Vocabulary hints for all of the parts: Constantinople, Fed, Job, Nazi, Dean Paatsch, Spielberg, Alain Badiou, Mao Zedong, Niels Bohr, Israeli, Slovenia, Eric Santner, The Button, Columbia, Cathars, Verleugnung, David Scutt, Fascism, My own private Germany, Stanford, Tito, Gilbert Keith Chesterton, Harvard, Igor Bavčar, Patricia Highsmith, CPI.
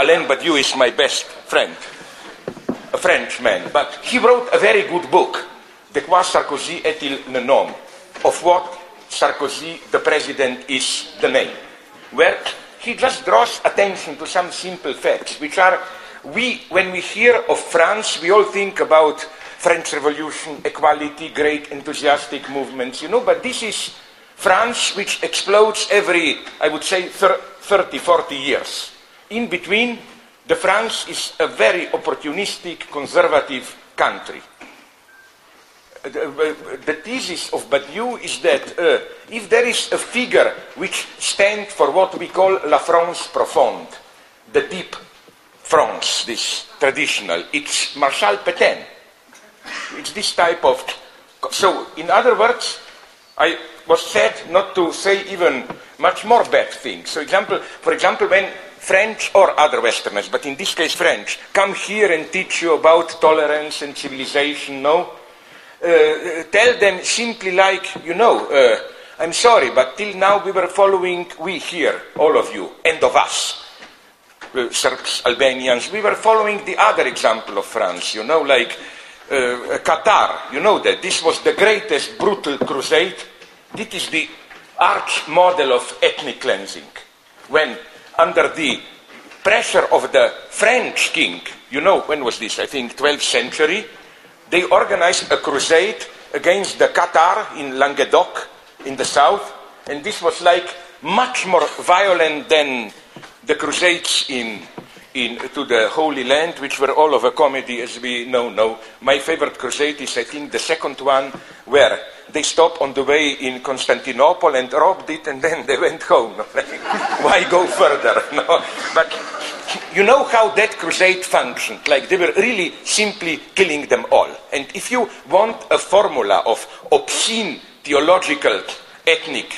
Alain Badiou is my best friend, a Frenchman, but he wrote a very good book, De quoi Sarkozy est-il le nom? Of what Sarkozy, the president, is the name, where he just draws attention to some simple facts, which are, when we hear of France, we all think about French Revolution, equality, great enthusiastic movements, you know, but this is France which explodes every, I would say, 30, 40 years. In between, the France is a very opportunistic, conservative country. The thesis of Badiou is that if there is a figure which stands for what we call La France Profonde, the deep France, this traditional, it's Marshal Pétain. It's this type of... So, in other words, I was said not to say even much more bad things. So, for example, when French or other Westerners, but in this case French, come here and teach you about tolerance and civilization, no? Tell them simply like, you know, I'm sorry, but till now we were following, we here, all of you, and of us, Serbs, Albanians, we were following the other example of France, you know, like Cathars, you know that. This was the greatest brutal crusade. This is the arch model of ethnic cleansing. When under the pressure of the French king, you know, when was this? I think 12th century, they organized a crusade against the Cathars in Languedoc in the south, and this was like much more violent than the crusades to the Holy Land, which were all of a comedy, as we know. No, my favorite crusade is, I think, the second one, where they stopped on the way in Constantinople and robbed it, and then they went home. Why go further? No. But you know how that crusade functioned. Like, they were really simply killing them all. And if you want a formula of obscene theological ethnic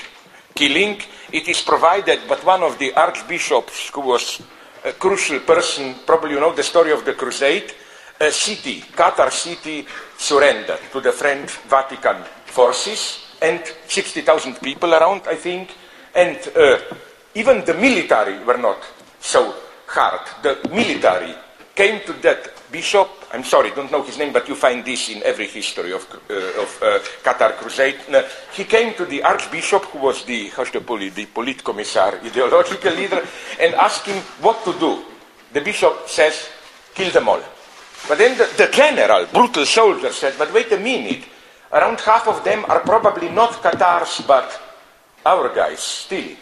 killing, it is provided, but one of the archbishops, who was a crucial person, probably you know the story of the crusade, a city, Cathar city, surrendered to the French Vatican forces, and 60,000 people around, I think, and even the military were not so hard. The military came to that bishop, I'm sorry, don't know his name, but you find this in every history of Cathar crusade. He came to the archbishop, who was the politcommissar, ideological leader, and asked him what to do. The bishop says, kill them all. But then the general, brutal soldier, said, but wait a minute, around half of them are probably not Cathars, but our guys, still.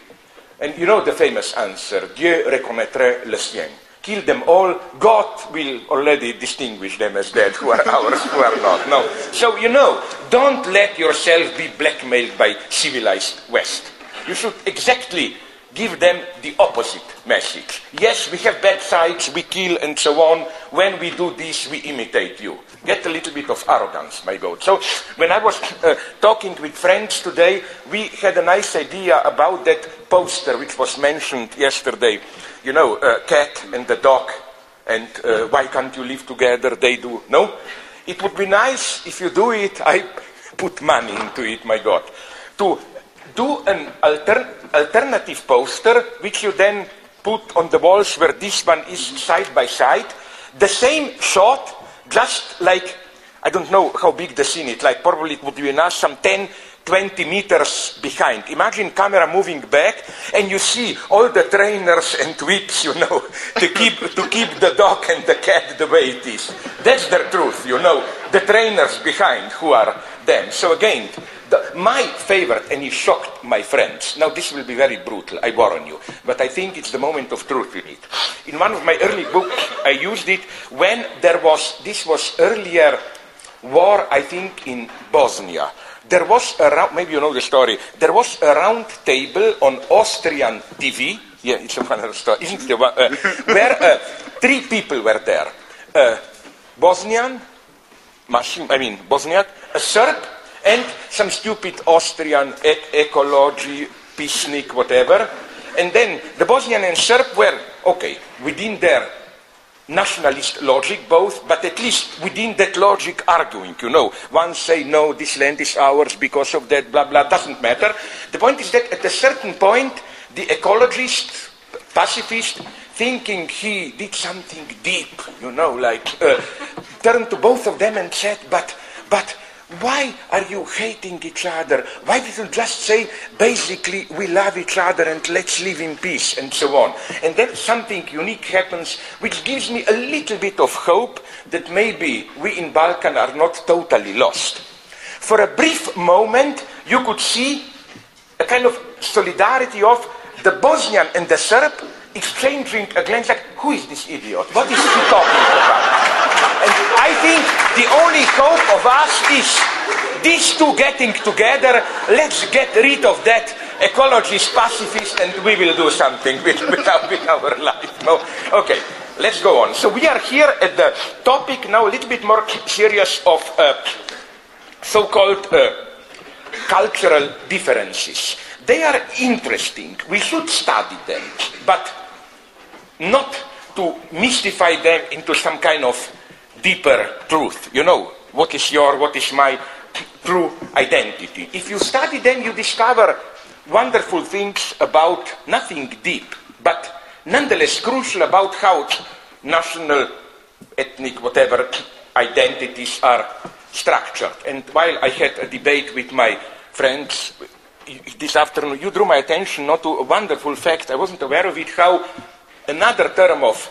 And you know the famous answer, Dieu reconnaîtra les siens. Kill them all, God will already distinguish them as dead, who are ours, who are not. No. So, you know, don't let yourself be blackmailed by civilized West. You should exactly give them the opposite message. Yes, we have bad sides, we kill and so on. When we do this, we imitate you. Get a little bit of arrogance, my God. So, when I was talking with friends today, we had a nice idea about that poster which was mentioned yesterday. You know, cat and the dog, and why can't you live together? They do. No? It would be nice if you do it. I put money into it, my God. To do an alternative poster, which you then put on the walls where this one is side by side. The same shot, just like, I don't know how big the scene is, like probably it would be enough, some 10-20 meters behind. Imagine camera moving back, and you see all the trainers and whips, you know, to keep the dog and the cat the way it is. That's the truth, you know, the trainers behind who are them. So again, my favorite, and it shocked my friends. Now this will be very brutal, I warn you, but I think it's the moment of truth in it. In one of my early books, I used it when there was, this was earlier war, I think, in Bosnia. There was a, maybe you know the story, there was a round table on Austrian TV, yeah, it's a funny story, isn't it? Where three people were there. Bosniak, a Serb, and some stupid Austrian ecology, peacenik, whatever. And then the Bosnian and Serb were, okay, within their nationalist logic, both, but at least within that logic arguing, you know. One say, no, this land is ours because of that, blah, blah, doesn't matter. The point is that at a certain point, the ecologist, pacifist, thinking he did something deep, you know, like turned to both of them and said, but why are you hating each other? Why did you just say, basically, we love each other and let's live in peace, and so on? And then something unique happens, which gives me a little bit of hope that maybe we in Balkan are not totally lost. For a brief moment, you could see a kind of solidarity of the Bosnian and the Serb exchanging a glance like, who is this idiot? What is he talking about? And I think the only hope of us is these two getting together. Let's get rid of that ecologist pacifist and we will do something with our life. No? Okay, let's go on. So we are here at the topic now, a little bit more serious, of so-called cultural differences. They are interesting. We should study them, but not to mystify them into some kind of deeper truth. You know, what is your, what is my true identity? If you study them, you discover wonderful things about nothing deep, but nonetheless crucial about how national, ethnic, whatever identities are structured. And while I had a debate with my friends this afternoon, you drew my attention not to a wonderful fact. I wasn't aware of it, how another term of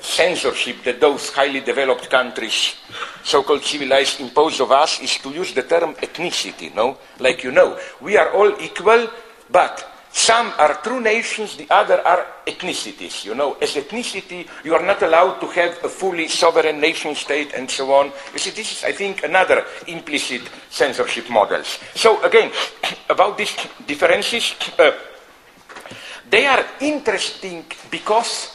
censorship that those highly developed countries, so-called civilized, impose of us is to use the term ethnicity, no? Like, you know, we are all equal, but some are true nations, the other are ethnicities, you know. As ethnicity, you are not allowed to have a fully sovereign nation state and so on. You see, this is, I think, another implicit censorship model. So, again, about these differences, they are interesting because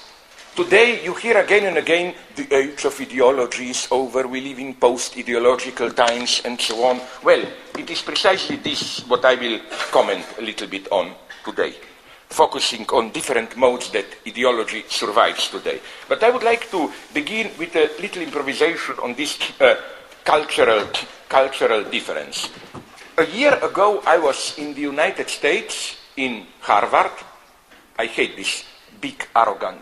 today you hear again and again the age of ideology is over, we live in post-ideological times and so on. Well, it is precisely this what I will comment a little bit on today, focusing on different modes that ideology survives today. But I would like to begin with a little improvisation on this cultural difference. A year ago, I was in the United States, in Harvard. I hate these big, arrogant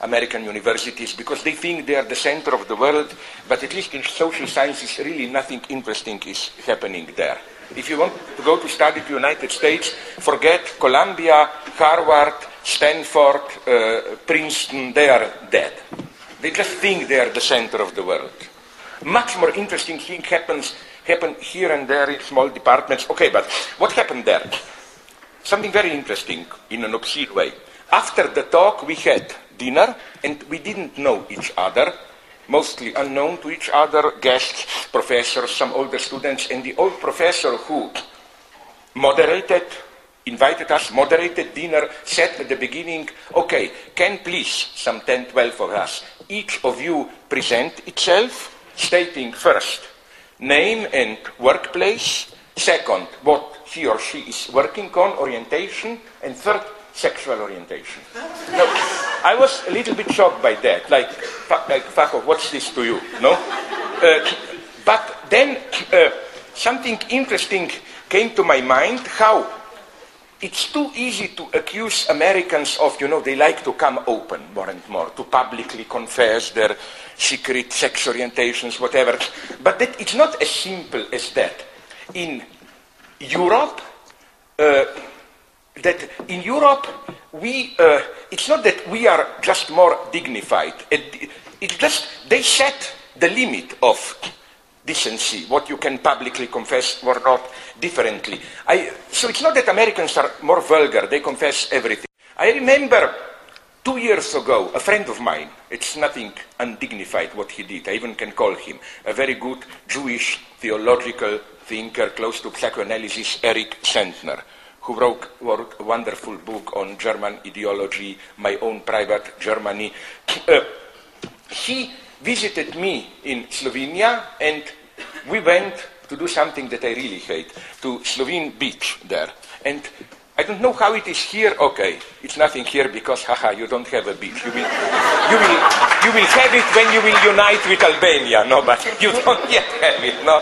American universities because they think they are the center of the world, but at least in social sciences, really nothing interesting is happening there. If you want to go to study to the United States, forget Columbia, Harvard, Stanford, Princeton, they are dead. They just think they are the center of the world. Much more interesting thing happen here and there in small departments. Okay, but what happened there? Something very interesting in an obscene way. After the talk, we had dinner, and we didn't know each other, mostly unknown to each other, guests, professors, some older students, and the old professor who moderated dinner, said at the beginning, okay, can please, some 10, 12 of us, each of you present itself, stating first, name and workplace, second, what he or she is working on, orientation, and third, sexual orientation. No, I was a little bit shocked by that, like fuck off, what's this to you, no? But then something interesting came to my mind, how it's too easy to accuse Americans of, you know, they like to come open more and more, to publicly confess their secret sex orientations, whatever. But that it's not as simple as that. In Europe, it's not that we are just more dignified. It's just they set the limit of decency, what you can publicly confess or not, differently. So it's not that Americans are more vulgar, they confess everything. I remember 2 years ago, a friend of mine, it's nothing undignified what he did, I even can call him, a very good Jewish theological thinker close to psychoanalysis, Eric Santner, who wrote a wonderful book on German ideology, My Own Private Germany. He visited me in Slovenia, and we went to do something that I really hate, to Slovene beach there. And I don't know how it is here. Okay, it's nothing here because, haha, you don't have a beach. You will have it when you will unite with Albania. No, but you don't yet have it. No.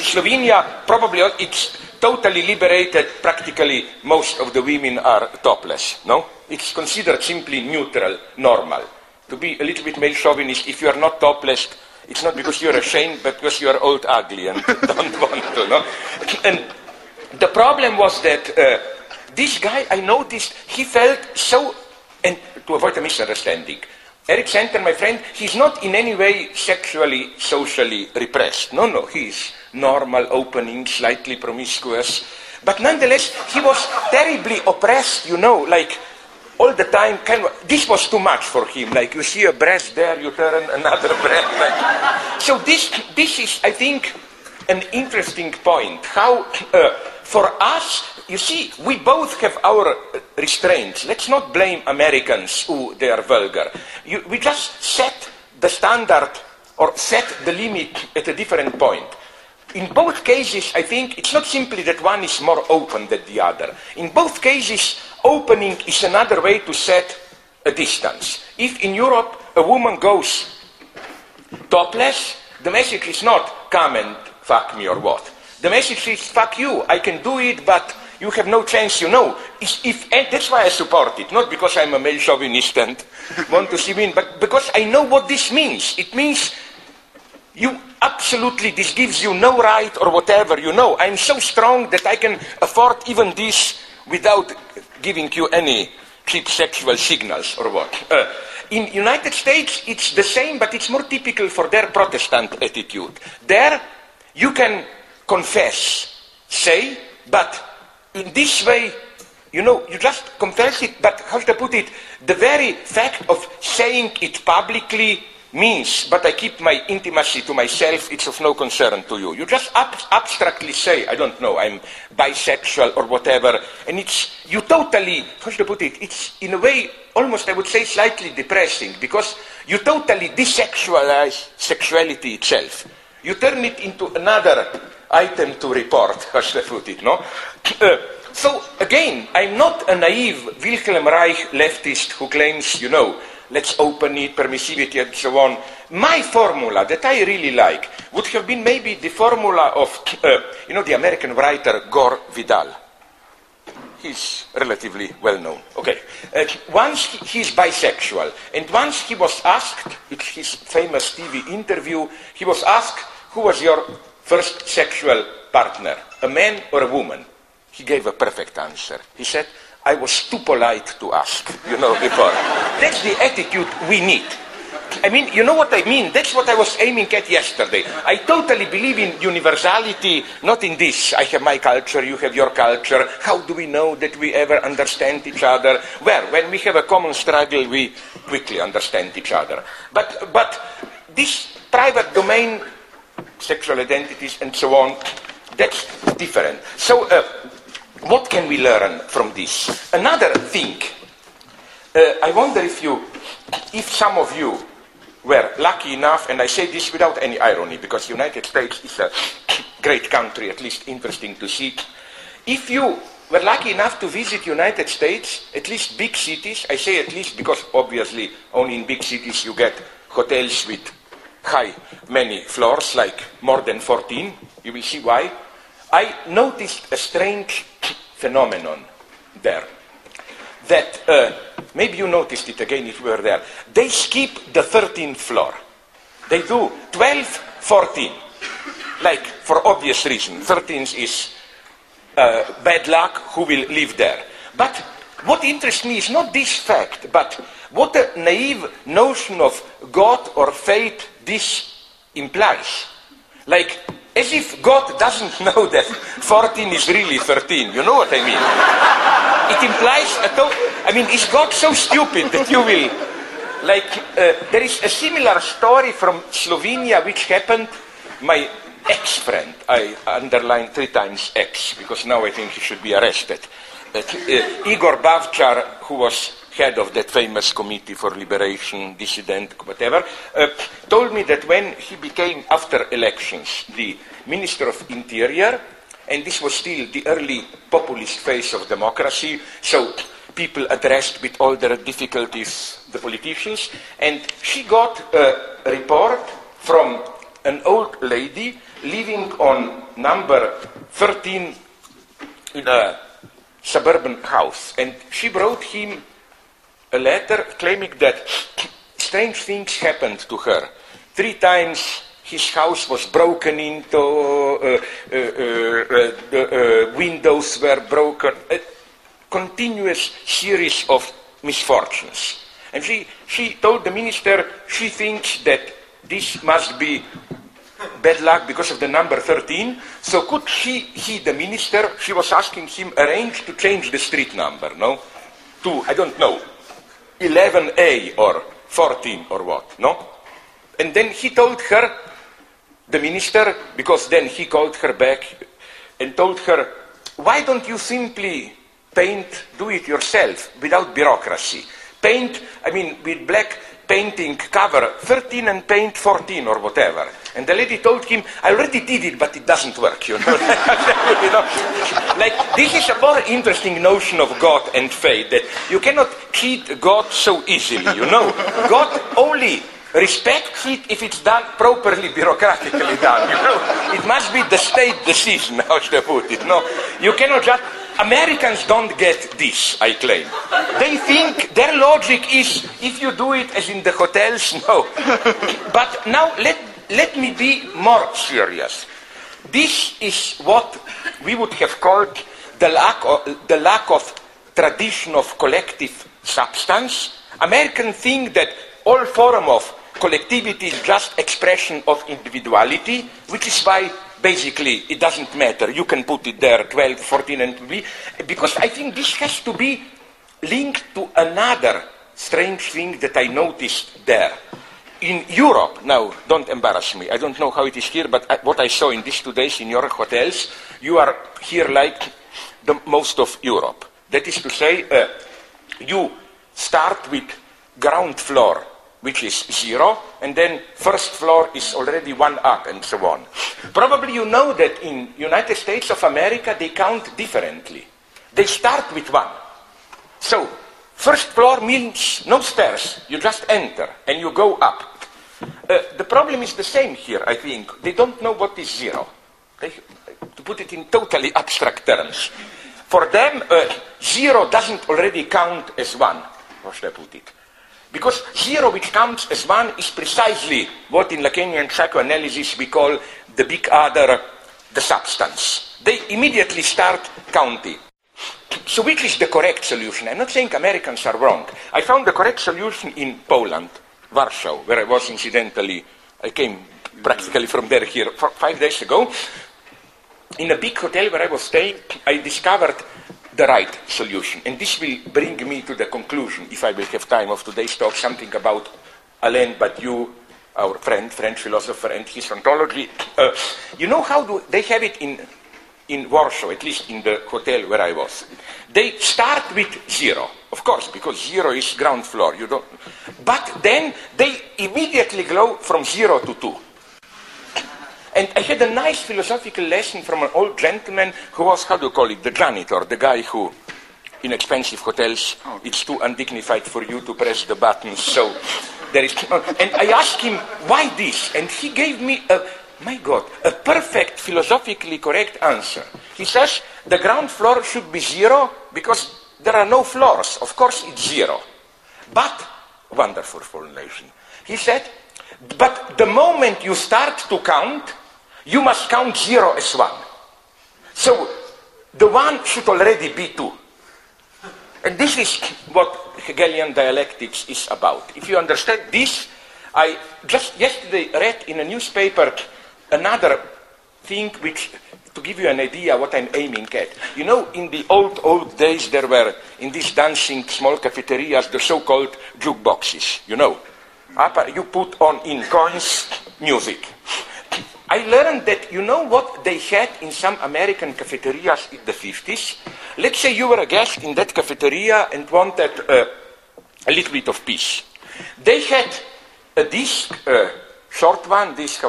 Slovenia, probably it's totally liberated, practically most of the women are topless. No? It's considered simply neutral, normal. To be a little bit male chauvinist, if you are not topless, it's not because you're ashamed, but because you are old, ugly, and don't want to. No? And the problem was that this guy, I noticed, he felt so, and to avoid a misunderstanding, Eric Santner, my friend, he's not in any way sexually, socially repressed. No, no, he's normal, opening, slightly promiscuous. But nonetheless, he was terribly oppressed, you know, like all the time, kind of, this was too much for him. Like you see a breast there, you turn another breast. Like. So this is, I think, an interesting point. How, for us, you see, we both have our restraints. Let's not blame Americans who they are vulgar. We just set the standard or set the limit at a different point. In both cases, I think, it's not simply that one is more open than the other. In both cases, opening is another way to set a distance. If in Europe a woman goes topless, the message is not come and fuck me or what. The message is fuck you, I can do it, but you have no chance, you know. And that's why I support it, not because I'm a male chauvinist and want to see women, but because I know what this means. It means you absolutely, this gives you no right or whatever, you know. I'm so strong that I can afford even this without giving you any cheap sexual signals or what. In United States, it's the same, but it's more typical for their Protestant attitude. There, you can confess, say, but in this way, you know, you just confess it, but how to put it, the very fact of saying it publicly means, but I keep my intimacy to myself, it's of no concern to you. You just abstractly say, I don't know, I'm bisexual or whatever, and it's, you totally, how should I put it, it's in a way, almost I would say slightly depressing, because you totally desexualize sexuality itself. You turn it into another item to report, how should I put it, no? So, again, I'm not a naive Wilhelm Reich leftist who claims, you know, let's open it, permissivity, and so on. My formula that I really like would have been maybe the formula of, you know, the American writer Gore Vidal. He's relatively well known. Okay. Once he's bisexual, and once he was asked, it's his famous TV interview, he was asked, who was your first sexual partner, a man or a woman? He gave a perfect answer. He said, I was too polite to ask, you know, before. That's the attitude we need. I mean, you know what I mean? That's what I was aiming at yesterday. I totally believe in universality, not in this. I have my culture, you have your culture. How do we know that we ever understand each other? Well, when we have a common struggle, we quickly understand each other. But this private domain, sexual identities and so on, that's different. So, what can we learn from this? Another thing, I wonder if some of you were lucky enough, and I say this without any irony, because the United States is a great country, at least interesting to see. If you were lucky enough to visit United States, at least big cities, I say at least because obviously only in big cities you get hotels with many floors, like more than 14, you will see why. I noticed a strange phenomenon there, that maybe you noticed it again if you were there. They skip the 13th floor. They do 12, 14, like for obvious reason. 13th is bad luck, who will live there. But what interests me is not this fact, but what a naive notion of God or fate this implies. Like, as if God doesn't know that 14 is really 13. You know what I mean? It implies a total... I mean, is God so stupid that you will... Like, there is a similar story from Slovenia which happened. My ex-friend, I underlined 3 times ex, because now I think he should be arrested. Igor Bavčar, who was head of that famous committee for liberation, dissident, whatever, told me that when he became, after elections, the Minister of Interior, and this was still the early populist phase of democracy, so people addressed with all their difficulties the politicians, and she got a report from an old lady living on number 13 in a suburban house, and she wrote him a letter claiming that strange things happened to her. 3 times his house was broken into, windows were broken, a continuous series of misfortunes. And she told the minister she thinks that this must be bad luck because of the number 13. So could he, the minister, she was asking him, arrange to change the street number, no? To, I don't know, 11A or 14 or what, no? And then he told her, the minister, because then he called her back and told her, why don't you simply paint, do it yourself without bureaucracy? Paint, I mean, with black painting cover 13 and paint 14 or whatever. And the lady told him, I already did it, but it doesn't work, you know. You know? Like, this is a more interesting notion of God and faith, that you cannot cheat God so easily, you know. God only respects it if it's done properly, bureaucratically done, you know. It must be the state decision, how should I put it, no. You cannot just... Americans don't get this, I claim. They think their logic is, if you do it as in the hotels, no. But now let me be more serious. This is what we would have called the lack of tradition of collective substance. Americans think that all form of collectivity is just expression of individuality, which is why basically it doesn't matter. You can put it there, 12, 14, and be, because I think this has to be linked to another strange thing that I noticed there. In Europe, now, don't embarrass me. I don't know how it is here, but what I saw in these 2 days in your hotels, you are here like the most of Europe. That is to say, you start with ground floor, which is 0, and then first floor is already 1 up, and so on. Probably you know that in United States of America, they count differently. They start with 1. So, first floor means no stairs, you just enter, and you go up. The problem is the same here, I think. They don't know what is 0. To put it in totally abstract terms. For them, 0 doesn't already count as 1. How should I put it? Because 0, which counts as 1, is precisely what in Lacanian psychoanalysis we call the big other, the substance. They immediately start counting. So which is the correct solution? I'm not saying Americans are wrong. I found the correct solution in Poland, Warsaw, where I was incidentally, I came practically from there here 5 days ago. In a big hotel where I was staying, I discovered the right solution. And this will bring me to the conclusion, if I will have time of today's talk, something about Alain Badiou, our friend, French philosopher, and his ontology. You know how do they have it in Warsaw, at least in the hotel where I was? They start with 0, of course, because 0 is ground floor. You don't. But then they immediately go from 0 to 2. And I had a nice philosophical lesson from an old gentleman who was, how do you call it, the janitor, the guy who, in expensive hotels, it's too undignified for you to press the buttons, so there is... And I asked him, why this? And he gave me a, my God, a perfect philosophically correct answer. He says, the ground floor should be 0 because there are no floors. Of course, it's 0. But, wonderful formulation, he said, but the moment you start to count, you must count 0 as 1. So, the 1 should already be 2. And this is what Hegelian dialectics is about. If you understand this, I just yesterday read in a newspaper another thing which, to give you an idea what I'm aiming at. You know, in the old days there were, in these dancing small cafeterias, the so-called jukeboxes, you know. You put on in coins music. I learned that, you know what they had in some American cafeterias in the 50s? Let's say you were a guest in that cafeteria and wanted a little bit of peace. They had a disc, short one, disc,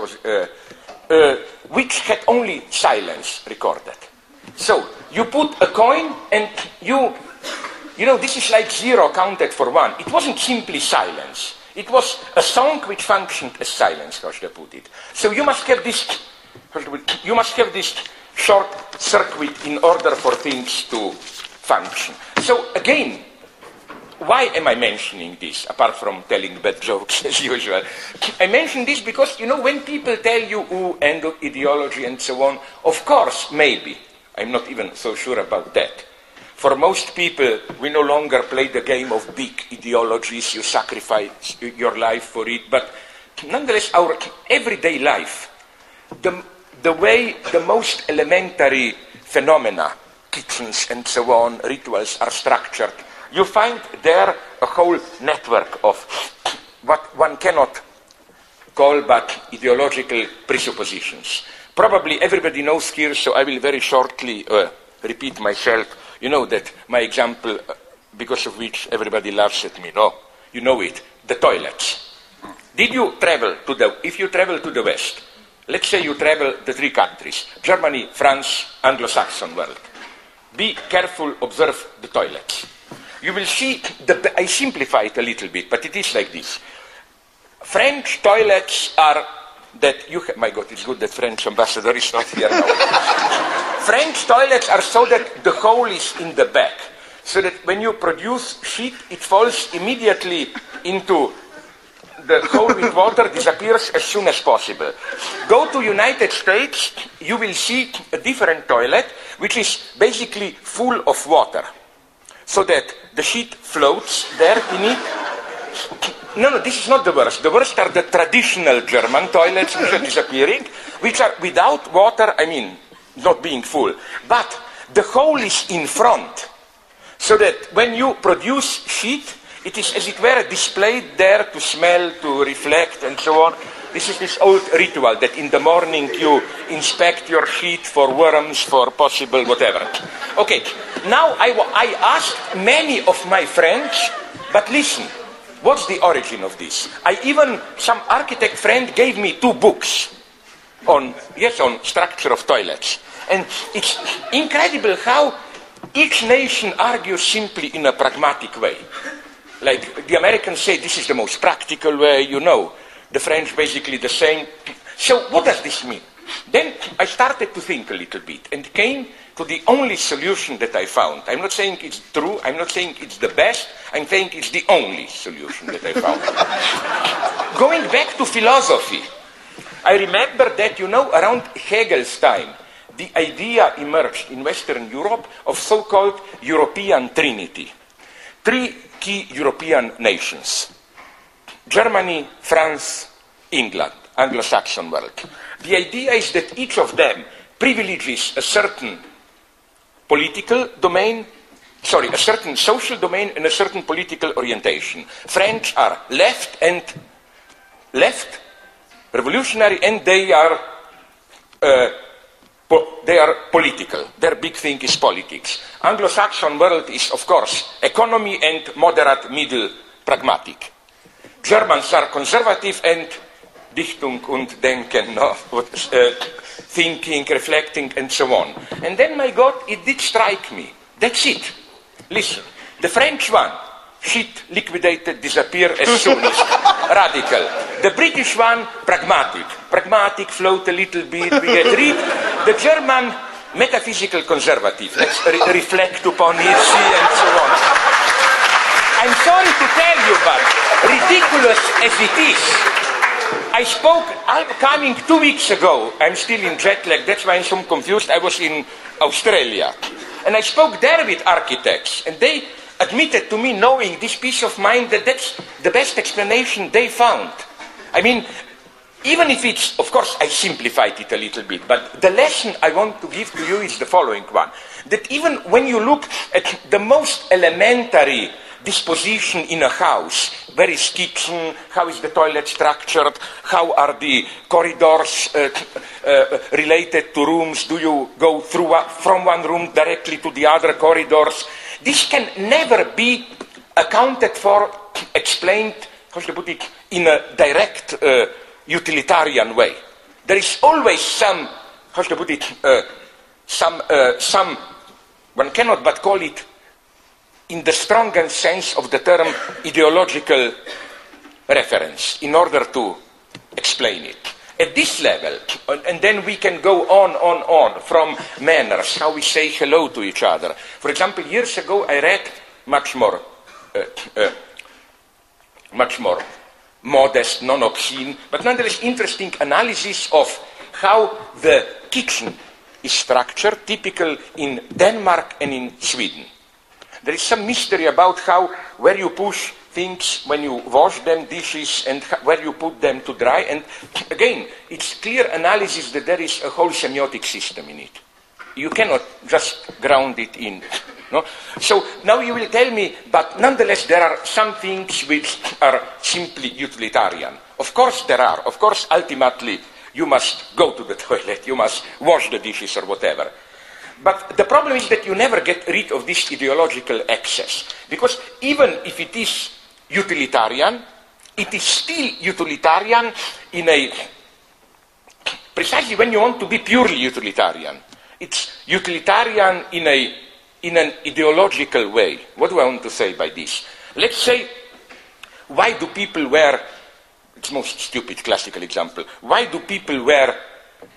which had only silence recorded. So you put a coin and you know, this is like 0 counted for 1. It wasn't simply silence. It was a song which functioned as silence, how should I put it? So you must have this short circuit in order for things to function. So again, why am I mentioning this, apart from telling bad jokes as usual? I mention this because, you know, when people tell you, ooh, end of ideology and so on, of course, maybe. I'm not even so sure about that. For most people, we no longer play the game of big ideologies, you sacrifice your life for it, but nonetheless, our everyday life, the way the most elementary phenomena, kitchens and so on, rituals are structured, you find there a whole network of what one cannot call but ideological presuppositions. Probably everybody knows here, so I will very shortly repeat myself. You know that my example, because of which everybody laughs at me, no? You know it, the toilets. Did you travel to the, if you travel to the West, let's say you travel the three countries, Germany, France, Anglo-Saxon world. Be careful, observe the toilets. You will see, I simplify it a little bit, but it is like this. French toilets are that you have, my God, it's good that French ambassador is not here now. French toilets are so that the hole is in the back, so that when you produce shit, it falls immediately into the hole with water, disappears as soon as possible. Go to United States, you will see a different toilet, which is basically full of water. So that the sheet floats there in it. No, no, this is not the worst. The worst are the traditional German toilets which are disappearing, which are without water, I mean, not being full. But the hole is in front, so that when you produce sheet, it is, as it were, displayed there to smell, to reflect, and so on. This is this old ritual that in the morning you inspect your sheet for worms, for possible whatever. Okay, now I asked many of my friends, but listen, what's the origin of this? Some architect friend gave me two books on, yes, on structure of toilets. And it's incredible how each nation argues simply in a pragmatic way. Like the Americans say, this is the most practical way, you know. The French basically the same. So what does this mean? Then I started to think a little bit and came to the only solution that I found. I'm not saying it's true, I'm not saying it's the best, I'm saying it's the only solution that I found. Going back to philosophy, I remember that, you know, around Hegel's time, the idea emerged in Western Europe of so-called European Trinity. Three key European nations. Germany, France, England, Anglo-Saxon world. The idea is that each of them privileges a certain political domain, sorry, a certain social domain and a certain political orientation. French are left and left, revolutionary, and they are political. Their big thing is politics. Anglo-Saxon world is, of course, economy and moderate, middle, pragmatic. Germans are conservative and Dichtung und Denken, no? Thinking, reflecting, and so on. And then, my God, it did strike me. That's it. Listen, the French one, shit, liquidated, disappear as soon as, radical. The British one, pragmatic. Pragmatic, float a little bit, we get rid. The German, metaphysical conservative. Let's reflect upon it, see, and so on. I'm sorry to tell you, but ridiculous as it is, I spoke, I'm coming 2 weeks ago, I'm still in jet lag, that's why I'm so confused, I was in Australia. And I spoke there with architects, and they admitted to me, knowing this peace of mind, that that's the best explanation they found. I mean, even if it's, of course, I simplified it a little bit, but the lesson I want to give to you is the following one, that even when you look at the most elementary disposition in a house, where is kitchen, how is the toilet structured, how are the corridors related to rooms, do you go through from one room directly to the other corridors, this can never be accounted for, explained, how should I put it, in a direct utilitarian way. There is always some, how should I put it, one cannot but call it, in the strongest sense of the term, ideological reference, in order to explain it. at this level, and then we can go on, from manners, how we say hello to each other. For example, years ago I read much more modest, non-obscene, but nonetheless interesting analysis of how the kitchen is structured, typical in Denmark and in Sweden. There is some mystery about how, where you push things when you wash them, dishes, and where you put them to dry. And again, it's clear analysis that there is a whole semiotic system in it. You cannot just ground it in. No? So now you will tell me, but nonetheless there are some things which are simply utilitarian. Of course there are. Of course, ultimately, you must go to the toilet, you must wash the dishes or whatever. But the problem is that you never get rid of this ideological excess. Because even if it is utilitarian, it is still utilitarian in a... precisely when you want to be purely utilitarian. It's utilitarian in an ideological way. What do I want to say by this? Let's say, why do people wear... It's the most stupid classical example. Why do people wear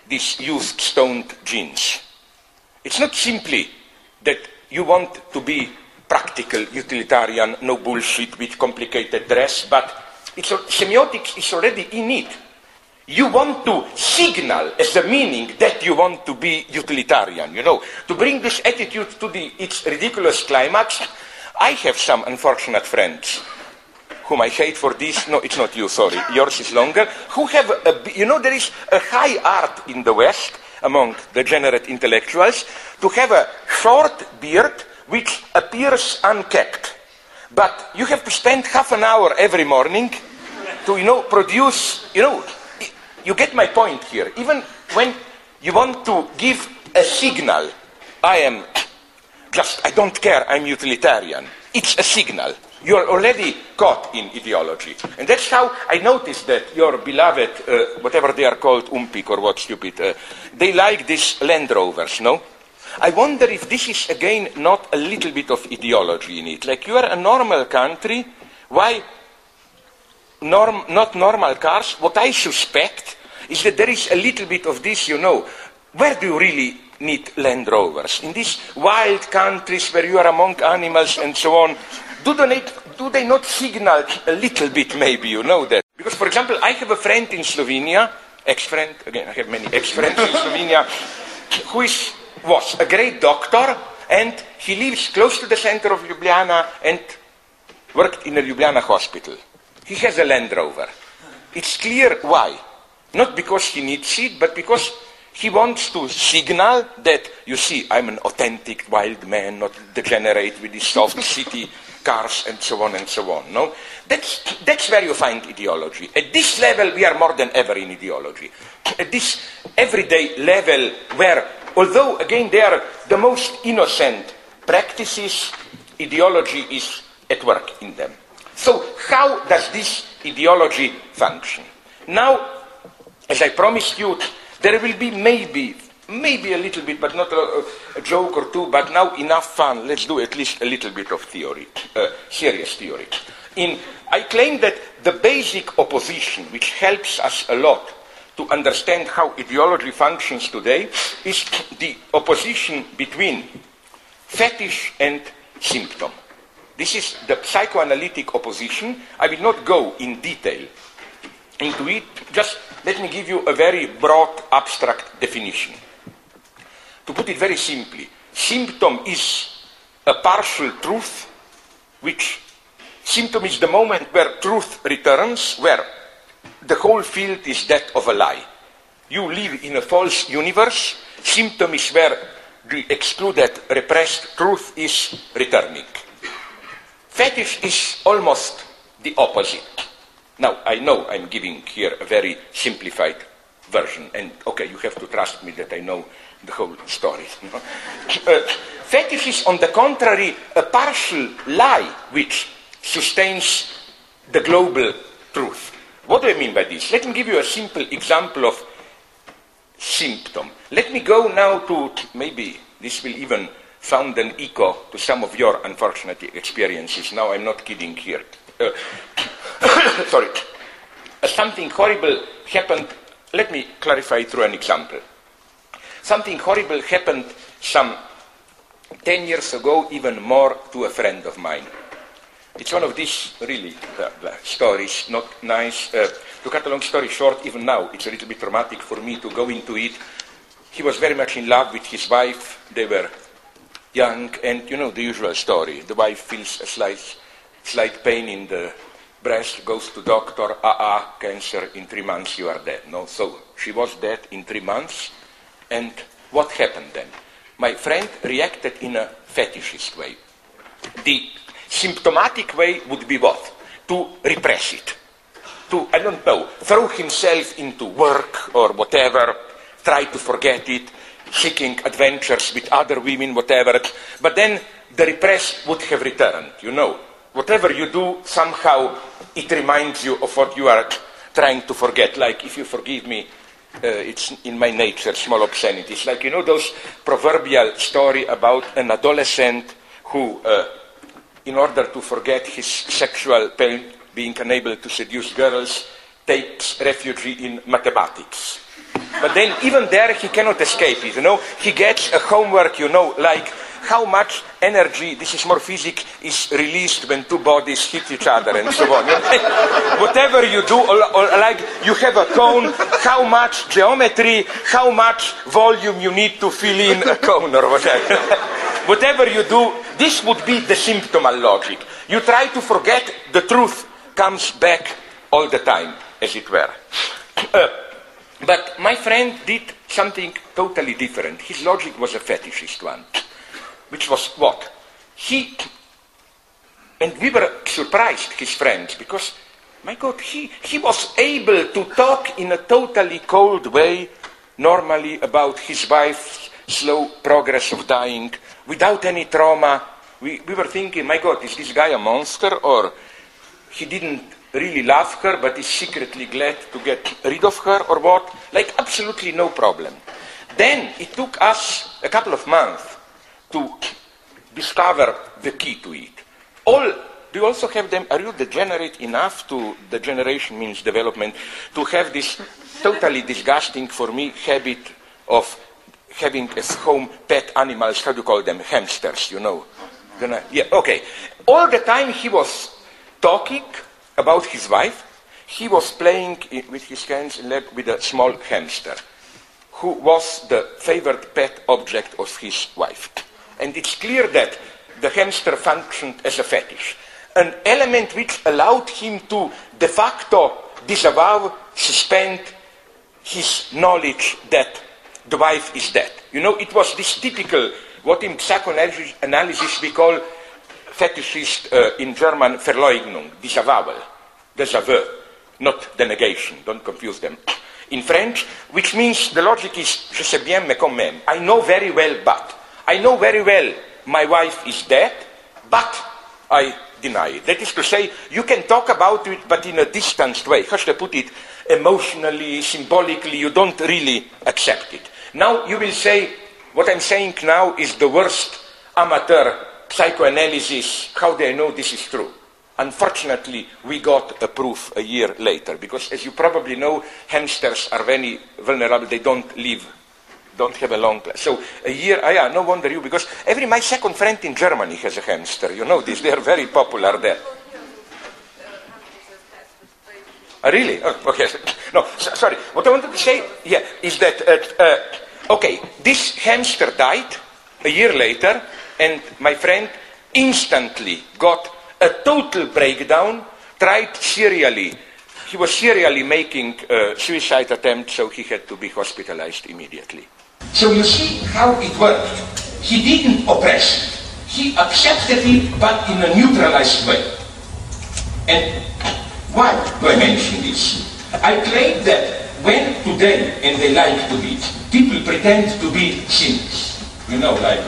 these used stoned jeans? It's not simply that you want to be practical, utilitarian, no bullshit with complicated dress, but it's, semiotics is already in it. You want to signal as a meaning that you want to be utilitarian, you know. To bring this attitude to its ridiculous climax, I have some unfortunate friends whom I hate for this. No, it's not you, sorry. Yours is longer. Who have, you know, there is a high art in the West among degenerate intellectuals, to have a short beard which appears unkept. But you have to spend half an hour every morning to, you know, produce, you know, you get my point here. Even when you want to give a signal, I am just, I don't care, I'm utilitarian. It's a signal. You are already caught in ideology. And that's how I noticed that your beloved, whatever they are called, Umpik or what stupid, they like these Land Rovers, no? I wonder if this is, again, not a little bit of ideology in it. Like, you are a normal country, why not normal cars? What I suspect is that there is a little bit of this, you know, where do you really need Land Rovers? In these wild countries where you are among animals and so on, do they not signal a little bit, maybe, you know that? Because, for example, I have a friend in Slovenia, ex-friend, again, I have many ex-friends in Slovenia, who was a great doctor, and he lives close to the center of Ljubljana and worked in a Ljubljana hospital. He has a Land Rover. It's clear why. Not because he needs it, but because he wants to signal that, you see, I'm an authentic wild man, not degenerate with this soft city cars and so on, no? That's where you find ideology. At this level, we are more than ever in ideology. At this everyday level where, although, again, they are the most innocent practices, ideology is at work in them. So how does this ideology function? Now, as I promised you, there will be maybe a little bit, but not a joke or two, but now enough fun. Let's do at least a little bit of theory, serious theory. I claim that the basic opposition, which helps us a lot to understand how ideology functions today, is the opposition between fetish and symptom. This is the psychoanalytic opposition. I will not go in detail into it. Just let me give you a very broad, abstract definition. To put it very simply, symptom is a partial truth, which symptom is the moment where truth returns, where the whole field is that of a lie. You live in a false universe. Symptom is where the excluded, repressed truth is returning. Fetish is almost the opposite. Now, I know I'm giving here a very simplified version, and okay, you have to trust me that I know the whole story. Fetish is, on the contrary, a partial lie which sustains the global truth. What do I mean by this? Let me give you a simple example of symptom. Let me go now to, maybe this will even sound an echo to some of your unfortunate experiences. Now, I'm not kidding here. Something horrible happened Let me clarify through an example. Something horrible happened some 10 years ago, even more, to a friend of mine. It's one of these really stories, not nice. To cut a long story short, even now it's a little bit traumatic for me to go into it. He was very much in love with his wife. They were young, and you know the usual story. The wife feels a slight pain in the breast, goes to doctor, cancer, in 3 months you are dead. No, so she was dead in 3 months. And what happened then? My friend reacted in a fetishist way. The symptomatic way would be what? To repress it. To, I don't know, throw himself into work or whatever, try to forget it, seeking adventures with other women, whatever. But then the repress would have returned, you know. Whatever you do, somehow it reminds you of what you are trying to forget. Like, if you forgive me, it's in my nature, small obscenities. Like, you know, those proverbial story about an adolescent who, in order to forget his sexual pain, being unable to seduce girls, takes refuge in mathematics. But then even there he cannot escape it, you know. He gets a homework, you know, like how much energy, this is more physics, is released when two bodies hit each other and so on. Whatever you do, or like you have a cone, how much geometry, how much volume you need to fill in a cone or whatever. Whatever you do, this would be the symptomal logic. You try to forget, the truth comes back all the time, as it were. But my friend did something totally different. His logic was a fetishist one, which was what? And we were surprised, his friends, because, my God, he was able to talk in a totally cold way, normally, about his wife's slow progress of dying, without any trauma. We were thinking, my God, is this guy a monster? Or he didn't really love her, but is secretly glad to get rid of her, or what? Like, absolutely no problem. Then it took us a couple of months to discover the key to it. Do you also have them? Are you degenerate enough to, degeneration means development, to have this totally disgusting, for me, habit of having as home pet animals, how do you call them? Hamsters, you know. Yeah, okay. All the time he was talking about his wife, he was playing with his hands and legs with a small hamster, who was the favorite pet object of his wife. And it's clear that the hamster functioned as a fetish, an element which allowed him to de facto disavow, suspend his knowledge that the wife is dead. You know, it was this typical, what in psychoanalysis we call fetishist, in German, Verleugnung, disavowal, désaveu, not denegation, don't confuse them. In French, which means the logic is, je sais bien, mais quand même. I know very well, but. I know very well my wife is dead, but I deny it. That is to say, you can talk about it, but in a distanced way. How should I put it? Emotionally, symbolically, you don't really accept it. Now you will say, what I'm saying now is the worst amateur psychoanalysis. How do I know this is true? Unfortunately, we got a proof a year later, because as you probably know, hamsters are very vulnerable. They don't live, don't have a long life. So a year, yeah, no wonder you, because my second friend in Germany has a hamster. You know this, they are very popular there. Really? Oh, okay. No, sorry. What I wanted to say, yeah, is that, okay, this hamster died a year later, and my friend instantly got a total breakdown, tried serially. He was serially making suicide attempts, so he had to be hospitalized immediately. So you see how it worked. He didn't oppress it. He accepted it, but in a neutralized way. And why do I mention this? I claim that when today, and they like to be, people pretend to be cynics. You know, like,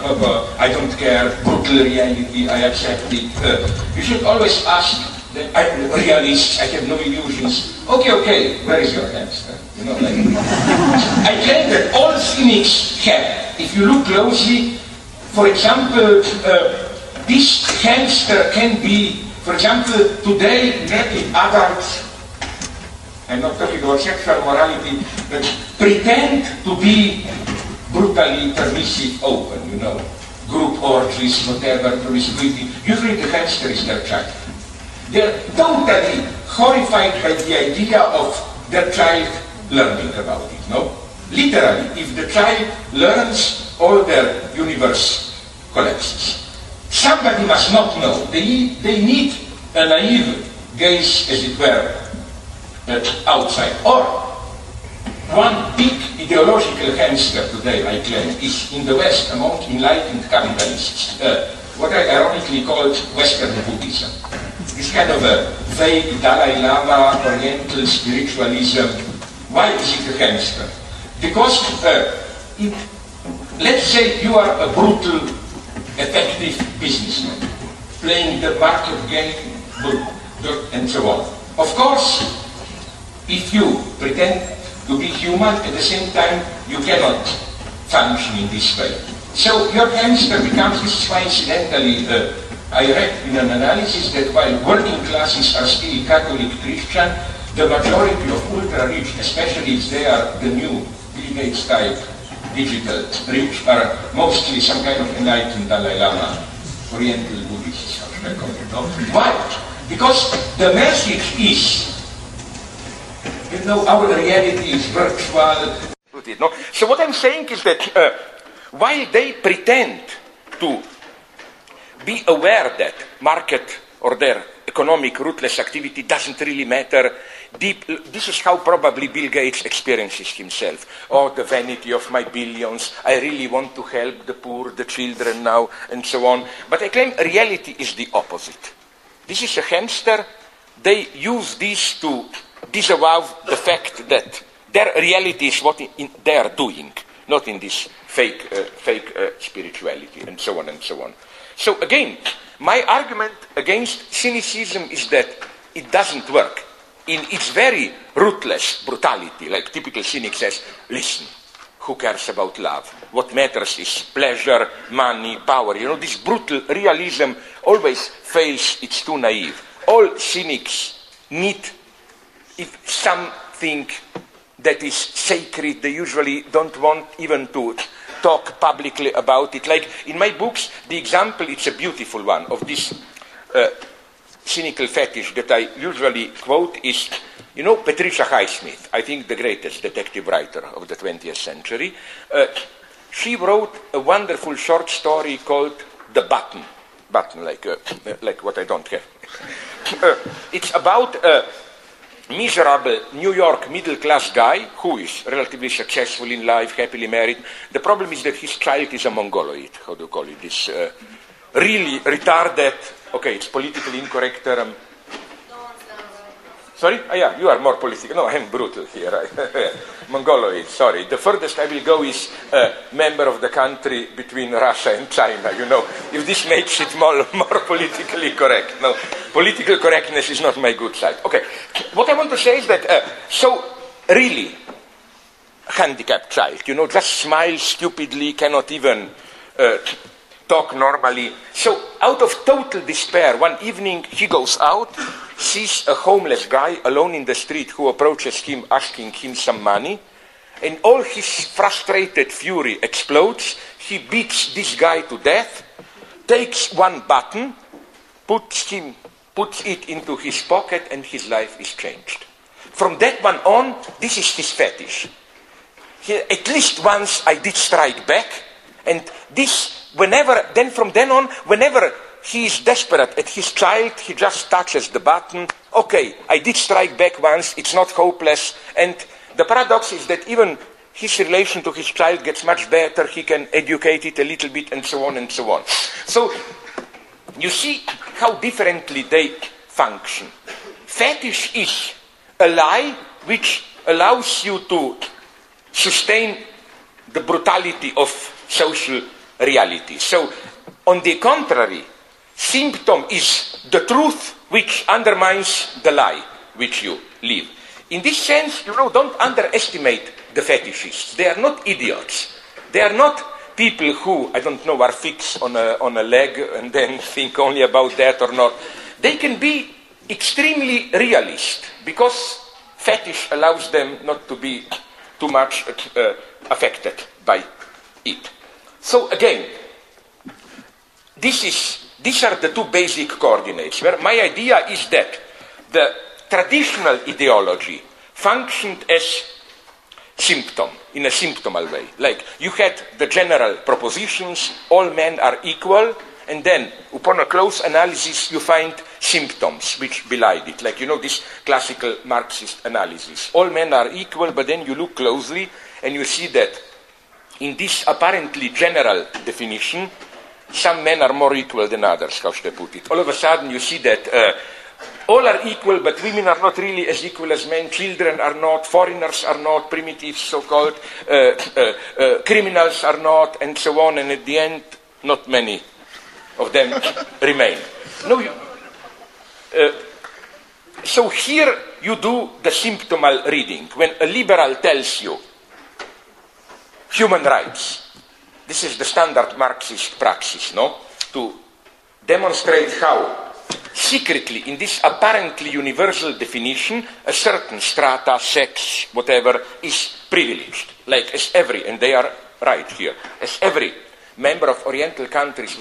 I don't care, brutal reality, I accept it. You should always ask, that I'm realist, I have no illusions. Okay, okay, where is your hamster? You know, like, I claim that all cynics have. If you look closely, for example, this hamster can be, for example, today naked adults I'm not talking about sexual morality, but pretend to be brutally permissive, open, you know, group orgies, whatever, promiscuity. Usually the hamster is their child. They're totally horrified by the idea of their child learning about it, no? Literally, if the child learns, all their universe collapses. Somebody must not know. They need a naive gaze, as it were, outside. Or one big ideological hamster today, I claim, is in the West among enlightened capitalists, what I ironically call Western Buddhism. It's kind of a vague Dalai Lama, Oriental spiritualism. Why is it a hamster? Because, let's say you are a brutal, effective businessman, playing the market game, and so on. Of course, if you pretend to be human, at the same time, you cannot function in this way. So your hamster becomes, this is why incidentally, I read in an analysis that while working classes are still Catholic Christian, the majority of ultra-rich, especially if they are the new Bill Gates type digital rich, are mostly some kind of enlightened Dalai Lama, Oriental Buddhists, how should I call it? No? Why? Because the message is, you know, our reality is virtual. No? So what I'm saying is that while they pretend to be aware that market or their economic ruthless activity doesn't really matter, this is how probably Bill Gates experiences himself. Oh, the vanity of my billions, I really want to help the poor, the children now, and so on. But I claim reality is the opposite. This is a hamster. They use this to disavow the fact that their reality is what they are doing, not in this fake spirituality, and so on and so on. So again, my argument against cynicism is that it doesn't work. In its very ruthless brutality, like typical cynic says, listen, who cares about love? What matters is pleasure, money, power. You know, this brutal realism always fails, it's too naive. All cynics need if something that is sacred, they usually don't want even to talk publicly about it. Like in my books, the example, it's a beautiful one, of this cynical fetish that I usually quote is, you know, Patricia Highsmith, I think the greatest detective writer of the 20th century. She wrote a wonderful short story called The Button. Button, like what I don't have. It's about miserable New York middle-class guy who is relatively successful in life, happily married. The problem is that his child is a Mongoloid. How do you call it? This really retarded. Okay, it's politically incorrect term. Sorry? Oh, yeah, you are more political. No, I'm brutal here. Mongoloid, sorry. The furthest I will go is member of the country between Russia and China, you know, if this makes it more politically correct. No, political correctness is not my good side. Okay, what I want to say is that, so really, handicapped child, you know, just smiles stupidly, cannot even talk normally. So out of total despair, one evening he goes out, sees a homeless guy alone in the street who approaches him asking him some money, and all his frustrated fury explodes. He beats this guy to death, takes one button, puts it into his pocket, and his life is changed. From that one on, this is his fetish. Here, at least once I did strike back, and this from then on, whenever he is desperate at his child, he just touches the button. Okay, I did strike back once, it's not hopeless. And the paradox is that even his relation to his child gets much better, he can educate it a little bit, and so on and so on. So, you see how differently they function. Fetish is a lie which allows you to sustain the brutality of social reality. So, on the contrary, symptom is the truth which undermines the lie which you live. In this sense, you know, don't underestimate the fetishists. They are not idiots. They are not people who, I don't know, are fixed on a leg and then think only about that or not. They can be extremely realist because fetish allows them not to be too much affected by it. So again, these are the two basic coordinates. Where my idea is that the traditional ideology functioned as symptom, in a symptomal way. Like you had the general propositions, all men are equal, and then upon a close analysis you find symptoms which belied it. Like, you know, this classical Marxist analysis. All men are equal, but then you look closely and you see that in this apparently general definition, some men are more equal than others, how should I put it? All of a sudden you see that all are equal, but women are not really as equal as men, children are not, foreigners are not, primitives so-called, criminals are not, and so on, and at the end, not many of them remain. No, so here you do the symptomal reading. When a liberal tells you, human rights, this is the standard Marxist praxis, no? To demonstrate how secretly, in this apparently universal definition, a certain strata, sex, whatever, is privileged. Like as every, and they are right here, as every member of Oriental countries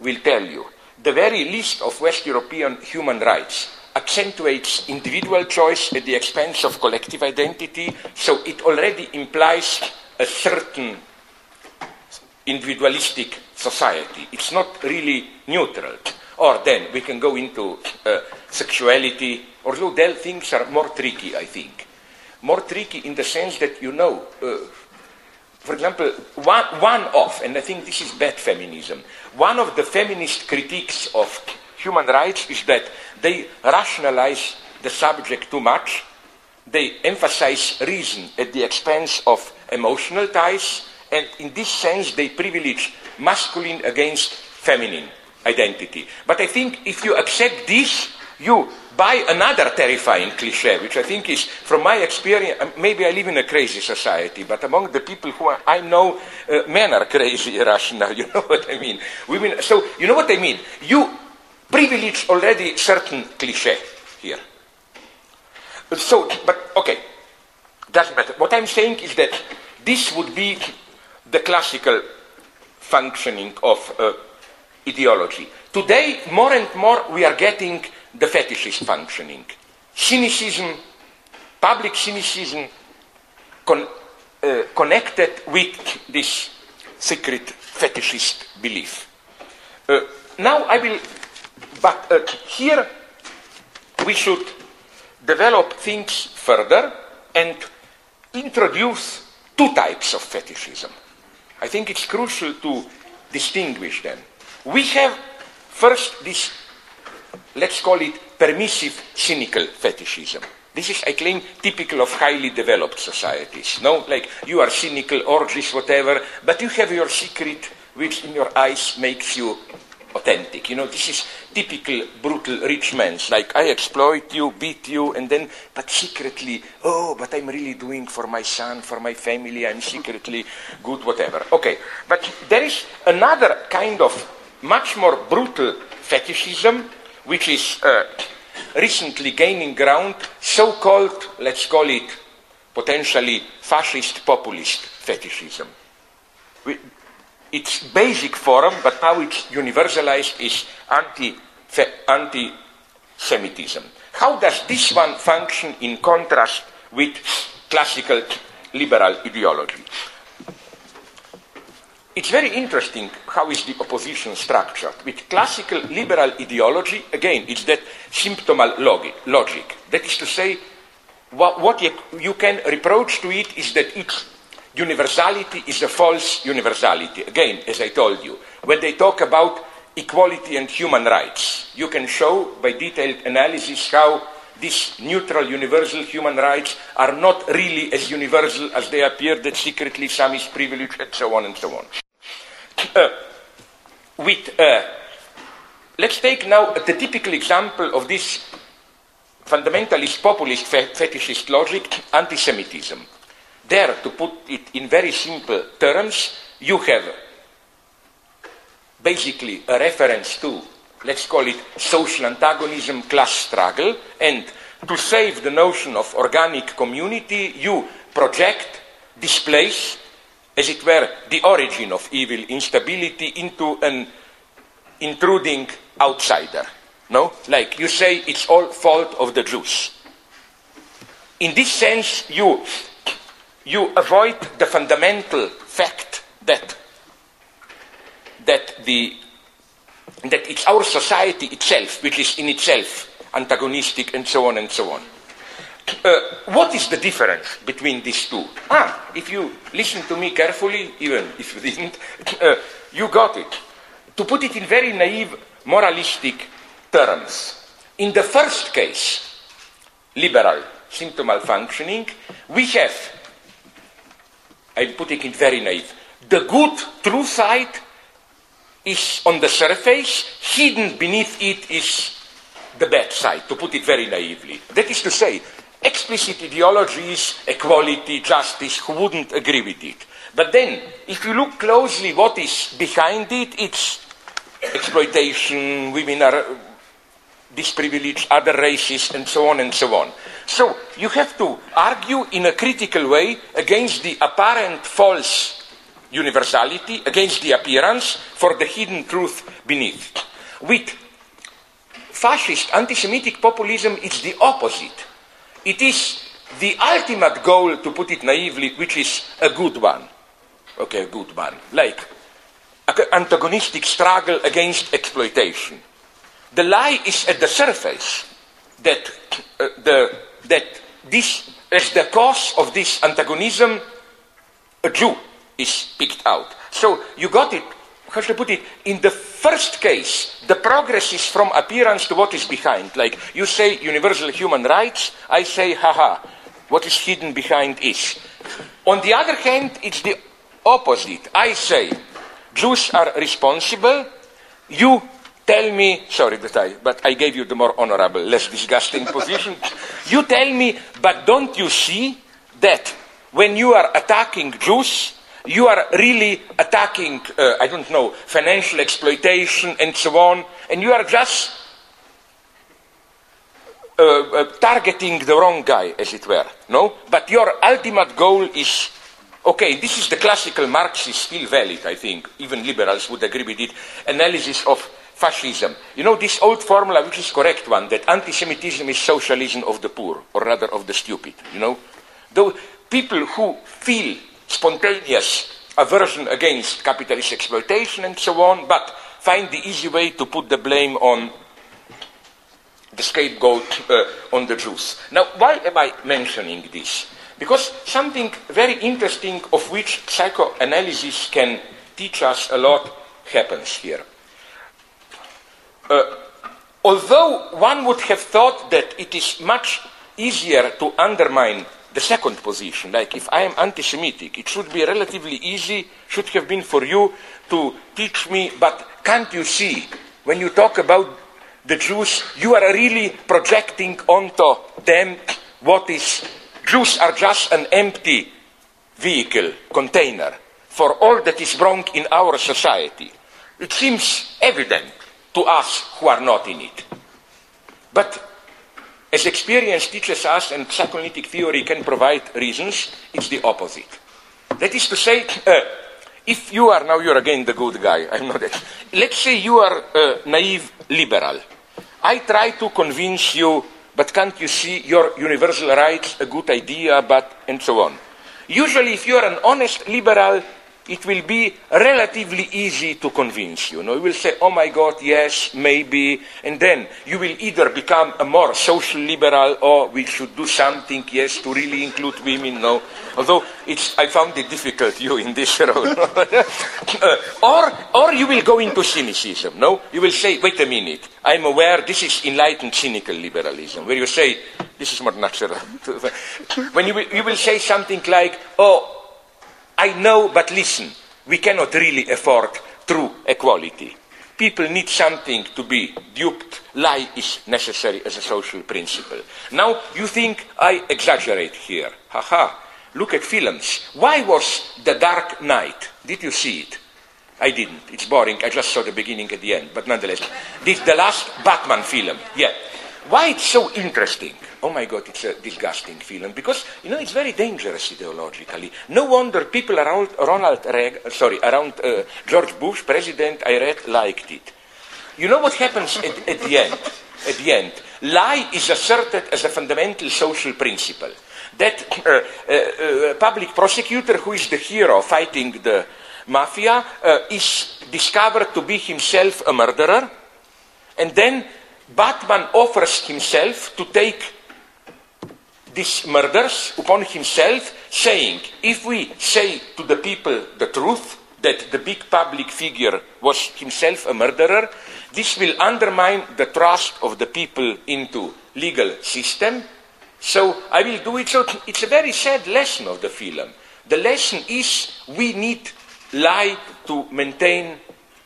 will tell you, the very list of West European human rights accentuates individual choice at the expense of collective identity, so it already implies a certain individualistic society. It's not really neutral. Or then we can go into sexuality, although there things are more tricky, I think. More tricky in the sense that, you know, for example, one of, and I think this is bad feminism, one of the feminist critiques of human rights is that they rationalize the subject too much. They emphasize reason at the expense of emotional ties, and in this sense they privilege masculine against feminine identity. But I think if you accept this, you buy another terrifying cliché, which I think is, from my experience, maybe I live in a crazy society, but among the people who I know, men are crazy, irrational, you know what I mean? Women, so, you know what I mean? You privilege already certain cliché here. So, but okay, doesn't matter. What I'm saying is that this would be the classical functioning of ideology. Today, more and more, we are getting the fetishist functioning. Cynicism, public cynicism, connected with this secret fetishist belief. Now I will, but here we should develop things further and introduce two types of fetishism. I think it's crucial to distinguish them. We have first this, let's call it permissive cynical fetishism. This is, I claim, typical of highly developed societies. No, like you are cynical, orgies, whatever, but you have your secret which in your eyes makes you authentic. You know, this is typical brutal rich man's, like I exploit you, beat you, and then, but secretly, oh, but I'm really doing for my son, for my family, I'm secretly good, whatever. Okay, but there is another kind of much more brutal fetishism, which is recently gaining ground, so-called, let's call it, potentially fascist populist fetishism. Its basic form, but now it's universalized, is anti-Semitism. How does this one function in contrast with classical liberal ideology? It's very interesting how is the opposition structured. With classical liberal ideology, again, it's that symptomal logic. That is to say, what you can reproach to it is that it's universality is a false universality. Again, as I told you, when they talk about equality and human rights, you can show by detailed analysis how these neutral universal human rights are not really as universal as they appear, that secretly some is privileged, and so on and so on. Let's take now the typical example of this fundamentalist, populist, fetishist logic, anti-Semitism. There, to put it in very simple terms, you have basically a reference to, let's call it, social antagonism, class struggle, and to save the notion of organic community, you project, displace, as it were, the origin of evil instability into an intruding outsider. No? Like you say, it's all fault of the Jews. In this sense, you avoid the fundamental fact that it's our society itself, which is in itself antagonistic, and so on and so on. What is the difference between these two? If you listen to me carefully, even if you didn't, you got it. To put it in very naive, moralistic terms, in the first case, liberal symptomal functioning, we have, I'm putting it very naive, the good, true side is on the surface, hidden beneath it is the bad side, to put it very naively. That is to say, explicit ideologies, equality, justice, who wouldn't agree with it? But then, if you look closely what is behind it, it's exploitation, women are disprivileged, other races, and so on and so on. So, you have to argue in a critical way against the apparent false universality, against the appearance, for the hidden truth beneath. With fascist anti-Semitic populism, it's the opposite. It is the ultimate goal, to put it naively, which is a good one. Okay, a good one. Like an antagonistic struggle against exploitation. The lie is at the surface that as the cause of this antagonism, a Jew is picked out. So you got it. How should I put it? In the first case, the progress is from appearance to what is behind. Like you say universal human rights, I say, haha, what is hidden behind is. On the other hand, it's the opposite. I say, Jews are responsible. You tell me, sorry that but I gave you the more honorable, less disgusting position. You tell me, but don't you see that when you are attacking Jews, you are really attacking, I don't know, financial exploitation and so on, and you are just targeting the wrong guy, as it were, no? But your ultimate goal is, okay, this is the classical Marxist, still valid, I think, even liberals would agree with it, analysis of fascism. You know, this old formula, which is correct one, that anti-Semitism is socialism of the poor, or rather of the stupid, you know? Though people who feel spontaneous aversion against capitalist exploitation and so on, but find the easy way to put the blame on the scapegoat, on the Jews. Now, why am I mentioning this? Because something very interesting of which psychoanalysis can teach us a lot happens here. Although one would have thought that it is much easier to undermine the second position, like if I am anti-Semitic, it should be relatively easy, should have been for you to teach me, but can't you see, when you talk about the Jews, you are really projecting onto them what is, Jews are just an empty vehicle, container, for all that is wrong in our society. It seems evident to us who are not in it. But as experience teaches us, and psychoanalytic theory can provide reasons, it's the opposite. That is to say, if you are, now you're again the good guy, I'm not that. Let's say you are a naive liberal. I try to convince you, but can't you see your universal rights, a good idea, but, and so on. Usually if you're an honest liberal, it will be relatively easy to convince you. No? You will say, oh my God, yes, maybe. And then you will either become a more social liberal or we should do something, yes, to really include women. No, although it's, I found it difficult, you in this role. Or you will go into cynicism. No, you will say, wait a minute, I'm aware this is enlightened cynical liberalism, where you say, this is more natural. When you will say something like, oh, I know, but listen, we cannot really afford true equality. People need something to be duped. Lie is necessary as a social principle. Now, you think I exaggerate here. Haha, look at films. Why was The Dark Knight? Did you see it? I didn't. It's boring. I just saw the beginning and the end. But nonetheless, this the last Batman film. Yeah. Why it's so interesting? oh my God, it's a disgusting film, because, you know, it's very dangerous ideologically. No wonder people around George Bush, president, I read, liked it. You know what happens at the end? At the end, lie is asserted as a fundamental social principle. That public prosecutor who is the hero fighting the mafia is discovered to be himself a murderer, and then Batman offers himself to take these murders upon himself, saying, if we say to the people the truth, that the big public figure was himself a murderer, this will undermine the trust of the people into legal system. So I will do it. So it's a very sad lesson of the film. The lesson is we need lie to maintain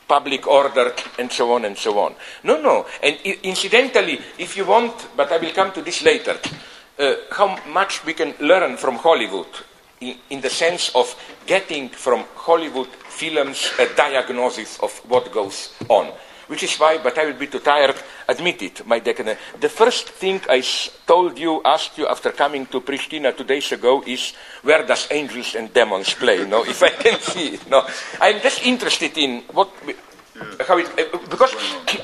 public order and so on and so on. No, no. And incidentally, if you want, but I will come to this later, how much we can learn from Hollywood in the sense of getting from Hollywood films a diagnosis of what goes on. Which is why, but I will be too tired, admit it, my decadence. The first thing I told you, asked you after coming to Pristina 2 days ago is, where does Angels and Demons play? No, if I can see it. No. I'm just interested in what, how it, because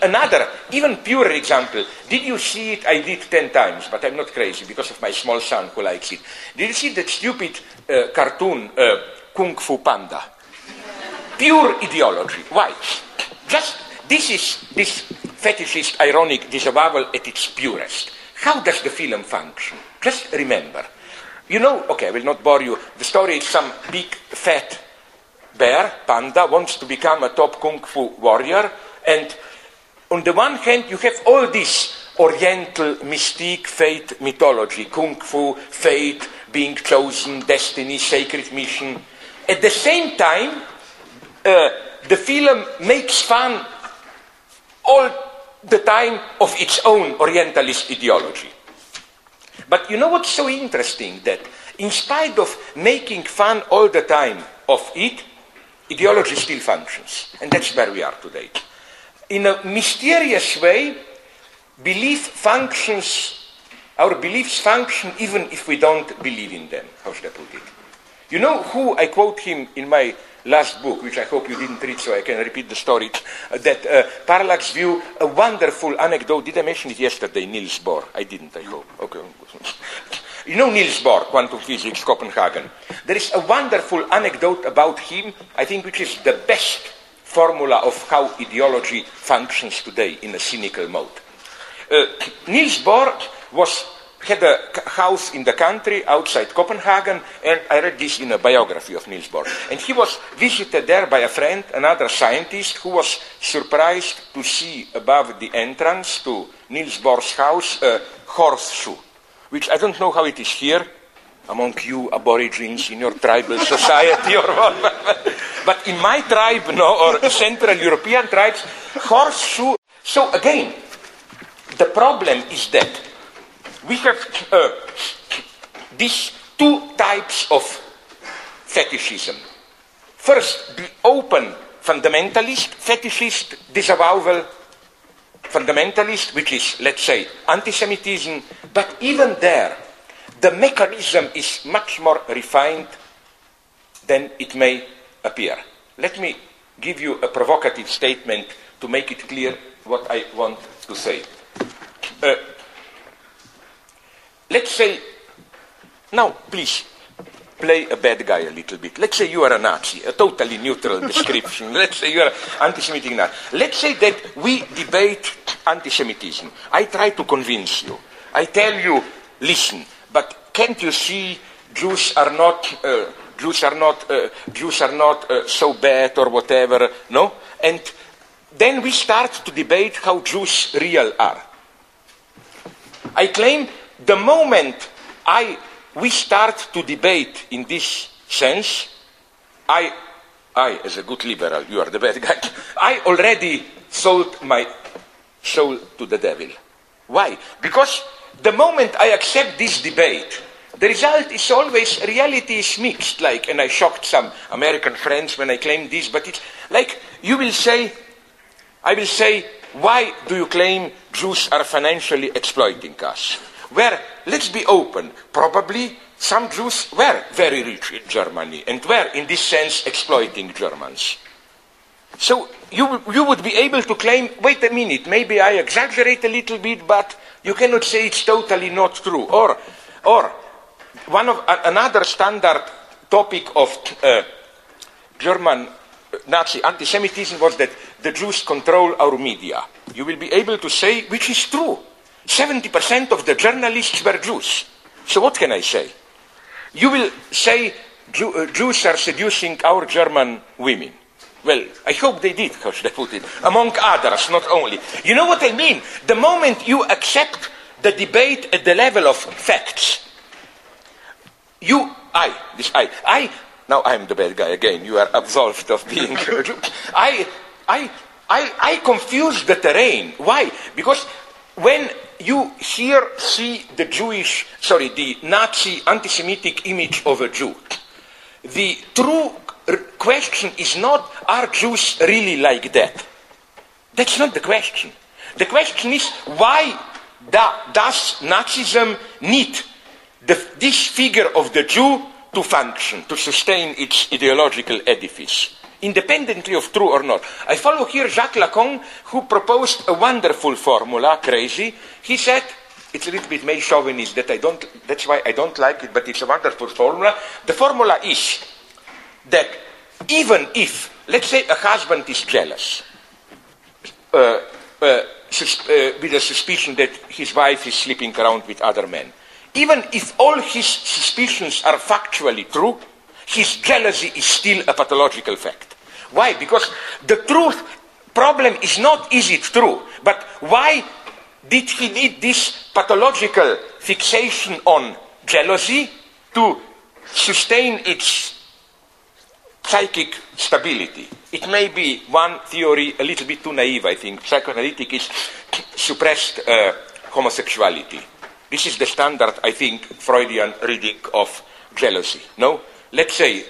another, even purer example, did you see it? I did 10 times, but I'm not crazy because of my small son who likes it. Did you see that stupid cartoon, Kung Fu Panda? Pure ideology. Why? Just... This is this fetishist, ironic disavowal at its purest. How does the film function? Just remember. You know, okay, I will not bore you. The story is some big, fat bear, panda, wants to become a top kung fu warrior. And on the one hand, you have all this oriental mystique, fate, mythology, kung fu, fate, being chosen, destiny, sacred mission. At the same time, the film makes fun all the time of its own Orientalist ideology. But you know what's so interesting? That in spite of making fun all the time of it, ideology still functions. And that's where we are today. In a mysterious way, our beliefs function even if we don't believe in them. How should I put it? You know who, I quote him in my last book, which I hope you didn't read, so I can repeat the story, that Parlak's view, a wonderful anecdote. Did I mention it yesterday, Niels Bohr? I didn't, I hope. Okay. You know Niels Bohr, quantum physics, Copenhagen. There is a wonderful anecdote about him, I think, which is the best formula of how ideology functions today in a cynical mode. Niels Bohr had a house in the country outside Copenhagen, and I read this in a biography of Niels Bohr. And he was visited there by a friend, another scientist, who was surprised to see above the entrance to Niels Bohr's house a horseshoe, which I don't know how it is here, among you aborigines in your tribal society or what, but in my tribe, no, or Central European tribes, horseshoe. So again, the problem is that we have these two types of fetishism. First, the open fundamentalist, fetishist, disavowal fundamentalist, which is, let's say, anti-Semitism. But even there, the mechanism is much more refined than it may appear. Let me give you a provocative statement to make it clear what I want to say. Let's say, now please play a bad guy a little bit. Let's say you are a Nazi, a totally neutral description. Let's say you are an anti-Semitic Nazi. Let's say that we debate anti-Semitism. I try to convince you. I tell you, listen, but can't you see Jews are not so bad or whatever, no? And then we start to debate how Jews real are. I claim the moment we start to debate in this sense, I as a good liberal, you are the bad guy, I already sold my soul to the devil. Why? Because the moment I accept this debate, the result is always reality is mixed. Like, and I shocked some American friends when I claimed this, but it's like you will say, I will say, why do you claim Jews are financially exploiting us? where, let's be open, probably some Jews were very rich in Germany and were, in this sense, exploiting Germans. So you would be able to claim, wait a minute, maybe I exaggerate a little bit, but you cannot say it's totally not true. Or one of another standard topic of German Nazi anti-Semitism was that the Jews control our media. You will be able to say, which is true. 70% of the journalists were Jews. So what can I say? You will say Jews are seducing our German women. Well, I hope they did, how should I put it? Among others, not only. You know what I mean? The moment you accept the debate at the level of facts, now I'm the bad guy again, you are absolved of being I confuse the terrain. Why? Because when you here see the Nazi anti-Semitic image of a Jew, the true question is not, are Jews really like that? That's not the question. The question is, why does Nazism need this figure of the Jew to function, to sustain its ideological edifice, independently of true or not? I follow here Jacques Lacan, who proposed a wonderful formula, crazy. He said, it's a little bit male chauvinist, that's why I don't like it, but it's a wonderful formula. The formula is that even if, let's say, a husband is jealous, with a suspicion that his wife is sleeping around with other men, even if all his suspicions are factually true, his jealousy is still a pathological fact. Why? Because the truth problem is not, is it true, but why did he need this pathological fixation on jealousy to sustain its psychic stability? It may be one theory, a little bit too naive, I think. Psychoanalytic is suppressed homosexuality. This is the standard, I think, Freudian reading of jealousy. No? Let's say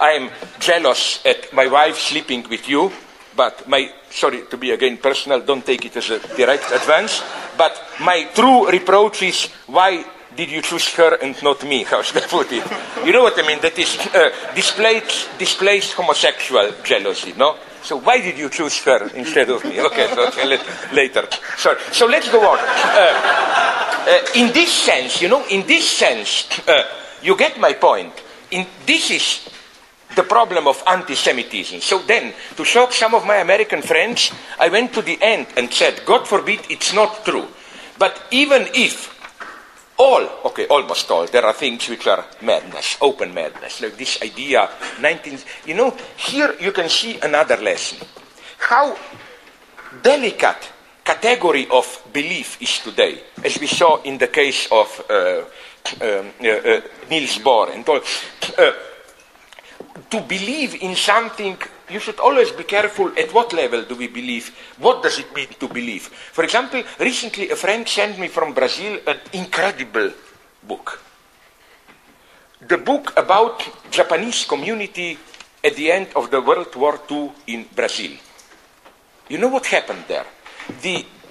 I am jealous at my wife sleeping with you, but sorry to be again personal, don't take it as a direct advance, but my true reproach is, why did you choose her and not me? How should I put it? You know what I mean? That is displaced homosexual jealousy, no? So why did you choose her instead of me? Okay, later. Sorry. So let's go on. In this sense, you get my point. This is the problem of anti-Semitism. So then, to shock some of my American friends, I went to the end and said, God forbid, it's not true. But even if almost all, there are things which are madness, open madness, like this idea, here you can see another lesson. How delicate category of belief is today, as we saw in the case of Niels Bohr and all. To believe in something, you should always be careful at what level do we believe, what does it mean to believe. For example, recently a friend sent me from Brazil an incredible book. The book about Japanese community at the end of the World War II in Brazil. You know what happened there?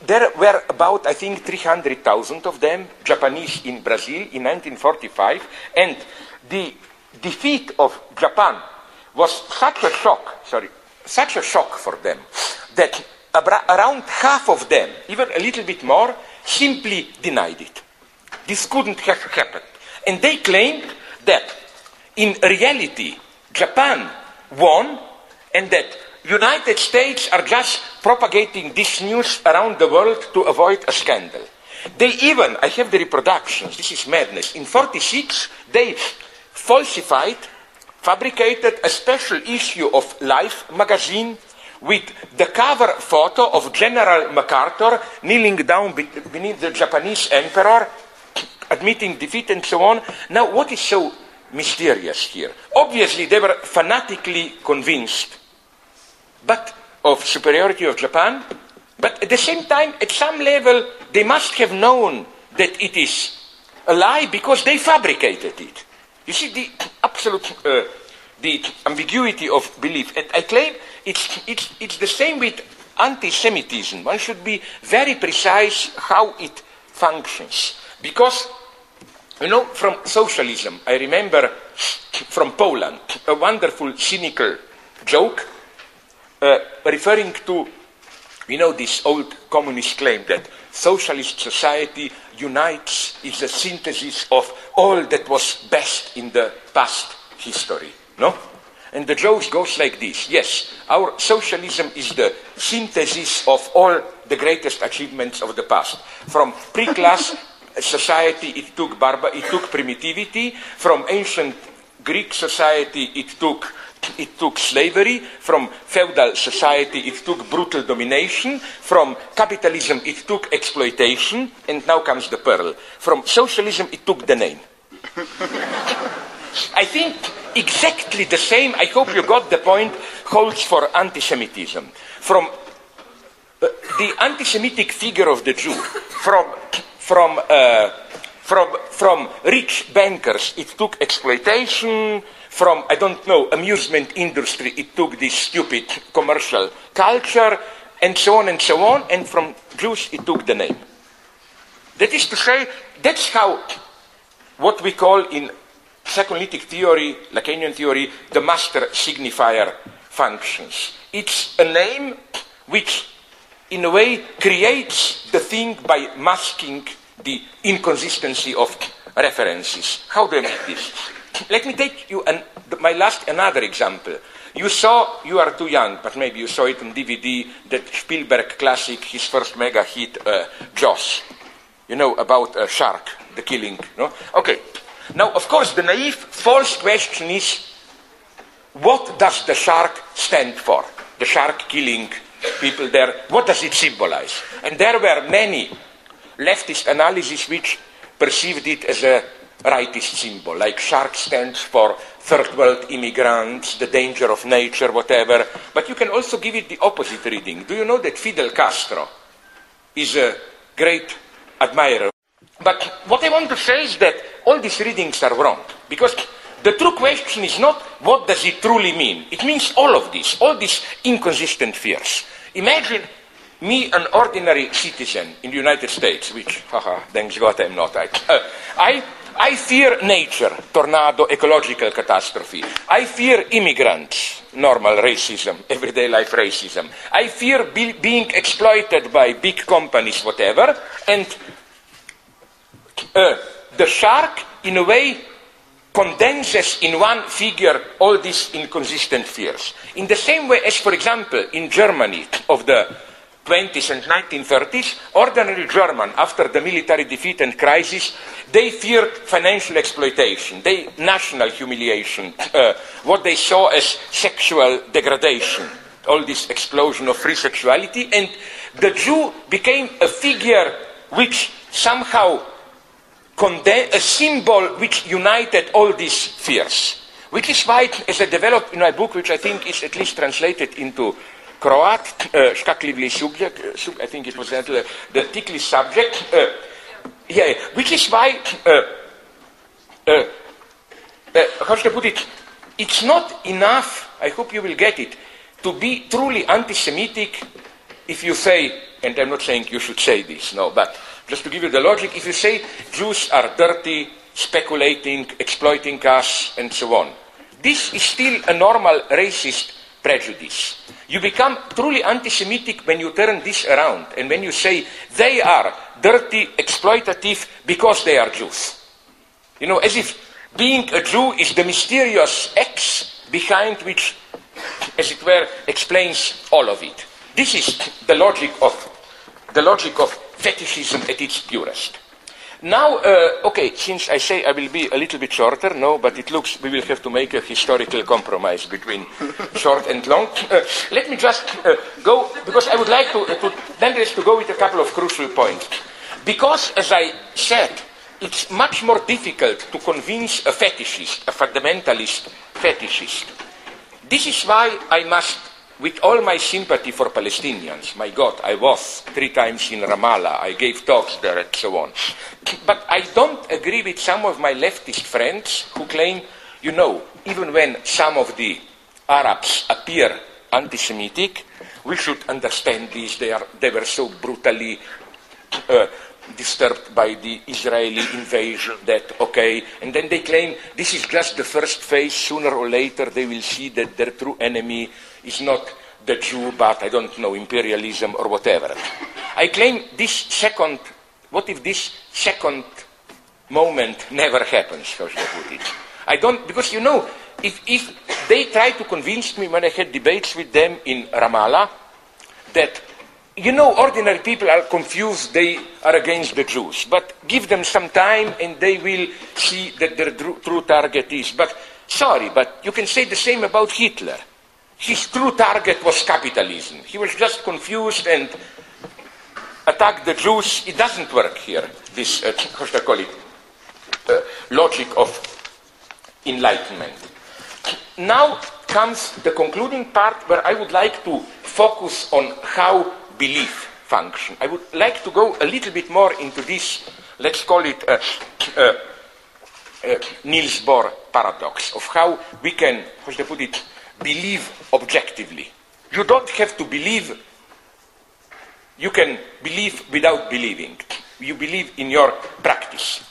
There were about, I think, 300,000 of them, Japanese in Brazil in 1945, and the defeat of Japan was such a shock for them that around half of them, even a little bit more, simply denied it. This couldn't have happened. And they claimed that in reality Japan won and that United States are just propagating this news around the world to avoid a scandal. They even, I have the reproductions, this is madness, in 1946 they fabricated a special issue of Life magazine with the cover photo of General MacArthur kneeling down beneath the Japanese emperor, admitting defeat and so on. Now, what is so mysterious here? Obviously, they were fanatically convinced of superiority of Japan, but at the same time, at some level, they must have known that it is a lie because they fabricated it. You see the absolute ambiguity of belief. And I claim it's the same with anti-Semitism. One should be very precise how it functions. Because, you know, from socialism, I remember from Poland, a wonderful cynical joke referring to, you know, this old communist claim that socialist society unites is a synthesis of all that was best in the past history, no? And the joke goes like this. Yes, our socialism is the synthesis of all the greatest achievements of the past. From pre-class society, it took primitivity. From ancient Greek society, it took slavery. From feudal society, it took brutal domination. From capitalism, it took exploitation. And now comes the pearl. From socialism, it took the name. I think exactly the same, I hope you got the point, holds for anti-Semitism. From the anti-Semitic figure of the Jew, from rich bankers, it took exploitation. From, I don't know, amusement industry, it took this stupid commercial culture, and so on and so on. And from Jews, it took the name. That is to say, that's how what we call in second-lytic theory, Lacanian theory, the master signifier functions. It's a name which, in a way, creates the thing by masking the inconsistency of references. How do I make this? Let me take you another example. You are too young, but maybe you saw it on DVD, that Spielberg classic, his first mega hit, Jaws. You know, about a shark, the killing, no? Okay. Now, of course, the naive, false question is, what does the shark stand for? The shark killing people there, what does it symbolize? And there were many leftist analyses which perceived it as a rightist symbol, like shark stands for third world immigrants, the danger of nature, whatever. But you can also give it the opposite reading. Do you know that Fidel Castro is a great admirer? But what I want to say is that all these readings are wrong, because the true question is not what does it truly mean. It means all of this, all these inconsistent fears. Imagine me, an ordinary citizen in the United States, which, haha, thanks God I'm not. I fear nature, tornado, ecological catastrophe. I fear immigrants, normal racism, everyday life racism. I fear being exploited by big companies, whatever, and the shark, in a way, condenses in one figure all these inconsistent fears. In the same way as, for example, in Germany of the 20s and 1930s, ordinary German, after the military defeat and crisis, they feared financial exploitation, national humiliation, what they saw as sexual degradation, all this explosion of free sexuality, and the Jew became a figure which somehow a symbol which united all these fears. Which is why, as I developed in my book, which I think is at least translated into Croat, Škaklivli subject, I think it was the ticklish subject, yeah, which is why, how should I put it, it's not enough, I hope you will get it, to be truly anti-Semitic if you say, and I'm not saying you should say this, no, but just to give you the logic, if you say Jews are dirty, speculating, exploiting us, and so on, this is still a normal racist prejudice. You become truly anti-Semitic when you turn this around and when you say they are dirty, exploitative because they are Jews. You know, as if being a Jew is the mysterious X behind which, as it were, explains all of it. This is the logic of fetishism at its purest. Now, okay, since I say I will be a little bit shorter, no, but it looks we will have to make a historical compromise between short and long. Let me just go, because I would like to go with a couple of crucial points. Because, as I said, it's much more difficult to convince a fetishist, a fundamentalist fetishist. This is why I must, with all my sympathy for Palestinians, my God, I was 3 times in Ramallah, I gave talks there and so on. But I don't agree with some of my leftist friends who claim, you know, even when some of the Arabs appear anti-Semitic, we should understand this, they were so brutally disturbed by the Israeli invasion, that, okay, and then they claim this is just the first phase. Sooner or later they will see that their true enemy is not the Jew, but, I don't know, imperialism or whatever. I claim this second, what if this second moment never happens, how should I put it? I don't, because you know, if they try to convince me when I had debates with them in Ramallah that, you know, ordinary people are confused, they are against the Jews, but give them some time and they will see that their true target is, but sorry, but you can say the same about Hitler. His true target was capitalism. He was just confused and attacked the Jews. It doesn't work here, this, how should I call it, logic of enlightenment. Now comes the concluding part where I would like to focus on how belief functions. I would like to go a little bit more into this, let's call it Niels Bohr paradox, of how we can, how should I put it, believe objectively. You don't have to believe, you can believe without believing. You believe in your practice.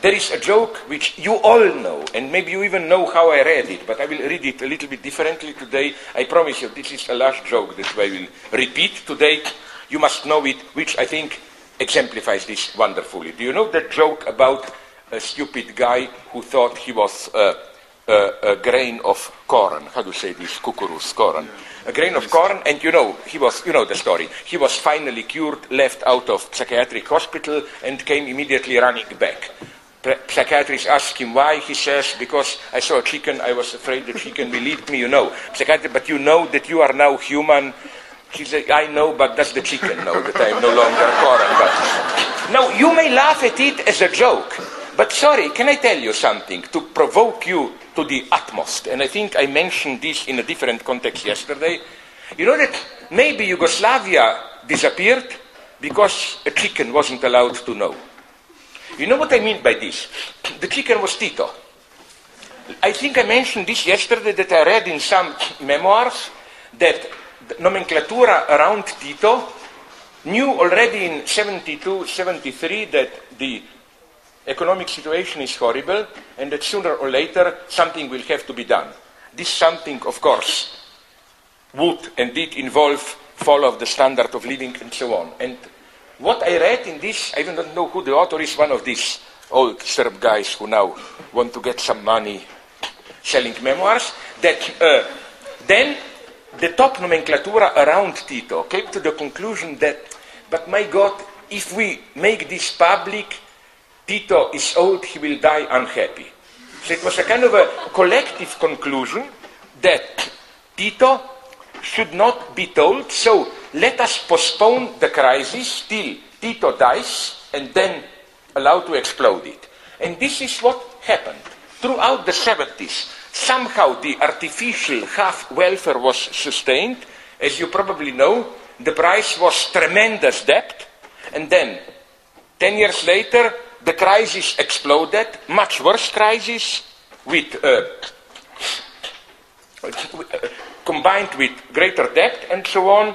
There is a joke which you all know, and maybe you even know how I read it, but I will read it a little bit differently today. I promise you, this is a last joke that I will repeat today. You must know it, which I think exemplifies this wonderfully. Do you know that joke about a stupid guy who thought he was a grain of corn? How do you say this? Kukuruz, corn. Yeah. A grain of corn, and you know, he was, you know the story. He was finally cured, left out of psychiatric hospital, and came immediately running back. Psychiatrist asked him why. He says, because I saw a chicken, I was afraid the chicken will eat me, you know. Psychiatrist, but you know that you are now human. He said, I know, but does the chicken know that I am no longer corn? But now, you may laugh at it as a joke, but sorry, can I tell you something to provoke you to the utmost? And I think I mentioned this in a different context yesterday. You know that maybe Yugoslavia disappeared because a chicken wasn't allowed to know. You know what I mean by this? The chicken was Tito. I think I mentioned this yesterday, that I read in some memoirs that the nomenclatura around Tito knew already in 72, 73 that the economic situation is horrible, and that sooner or later something will have to be done. This something, of course, would and did involve fall of the standard of living and so on. And what I read in this, I even don't know who the author is, one of these old Serb guys who now want to get some money selling memoirs, that then the top nomenclatura around Tito came to the conclusion that, but my God, if we make this public, Tito is old, he will die unhappy. So it was a kind of a collective conclusion that Tito should not be told, so let us postpone the crisis till Tito dies and then allow to explode it. And this is what happened. Throughout the 70s, somehow the artificial half welfare was sustained. As you probably know, the price was tremendous debt. And then, 10 years later, the crisis exploded, much worse crisis, with, combined with greater debt and so on.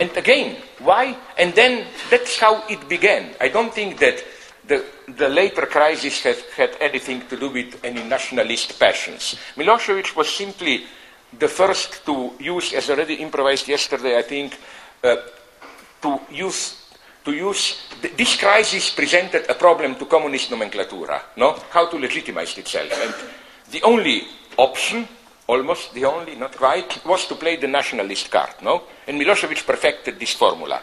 And again, why? And then that's how it began. I don't think that the later crisis had anything to do with any nationalist passions. Milosevic was simply the first to use, as already improvised yesterday, I think, this crisis presented a problem to communist nomenclatura, no? How to legitimize itself. And the only option, almost the only, not quite, was to play the nationalist card, no? And Milosevic perfected this formula.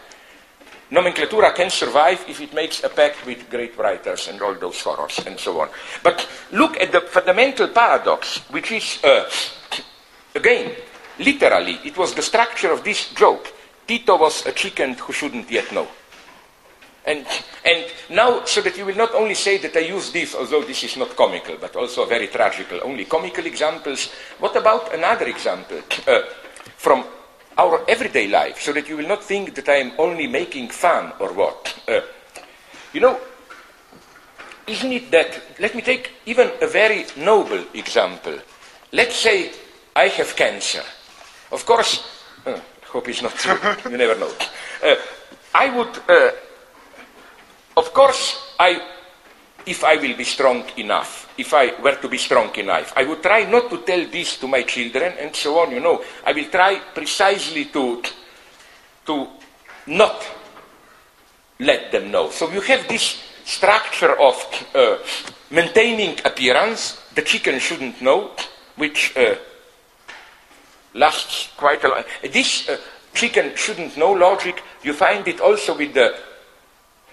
Nomenclatura can survive if it makes a pact with great writers and all those horrors and so on. But look at the fundamental paradox, which is, again, literally, it was the structure of this joke. Tito was a chicken who shouldn't yet know. And now, so that you will not only say that I use this, although this is not comical, but also very tragical, only comical examples, what about another example from our everyday life, so that you will not think that I am only making fun or what? You know, isn't it that, let me take even a very noble example. Let's say I have cancer. Of course, hope it's not true, you never know. I would... Of course, if I will be strong enough, if I were to be strong enough, I would try not to tell this to my children and so on, you know. I will try precisely to not let them know. So you have this structure of maintaining appearance, the chicken shouldn't know, which lasts quite a long. This chicken shouldn't know logic, you find it also with the,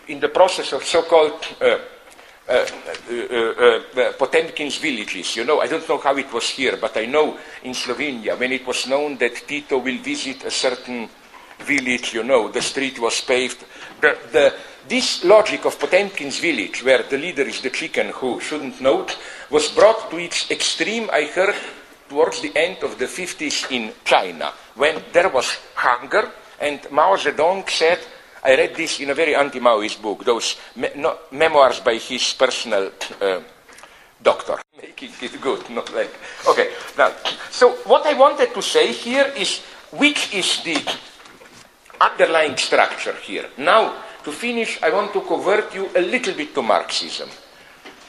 in the process of so-called Potemkin's villages, you know. I don't know how it was here, but I know in Slovenia, when it was known that Tito will visit a certain village, you know, the street was paved. This logic of Potemkin's village, where the leader is the chicken who shouldn't know, was brought to its extreme, I heard, towards the end of the 50s in China, when there was hunger, and Mao Zedong said, I read this in a very anti-Maoist book, those memoirs by his personal doctor, making it good, not like, okay. Now, so what I wanted to say here is, which is the underlying structure here? Now, to finish, I want to convert you a little bit to Marxism.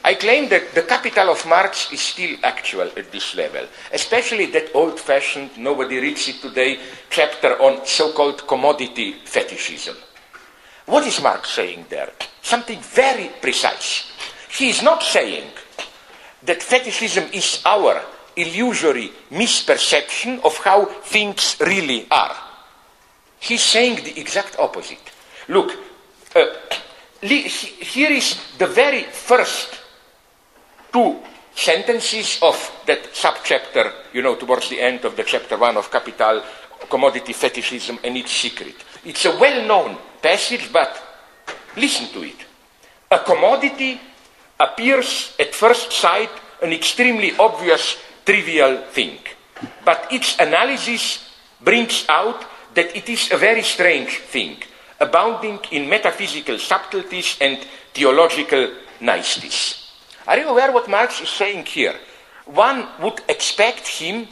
I claim that the Capital of Marx is still actual at this level, especially that old-fashioned, nobody reads it today, chapter on so-called commodity fetishism. What is Marx saying there? Something very precise. He is not saying that fetishism is our illusory misperception of how things really are. He's saying the exact opposite. Look, here is the very first two sentences of that subchapter, you know, towards the end of the chapter 1 of Capital, commodity fetishism and its secret. It's a well-known passage, but listen to it. A commodity appears at first sight an extremely obvious, trivial thing, but its analysis brings out that it is a very strange thing, abounding in metaphysical subtleties and theological niceties. Are you aware what Marx is saying here? One would expect him,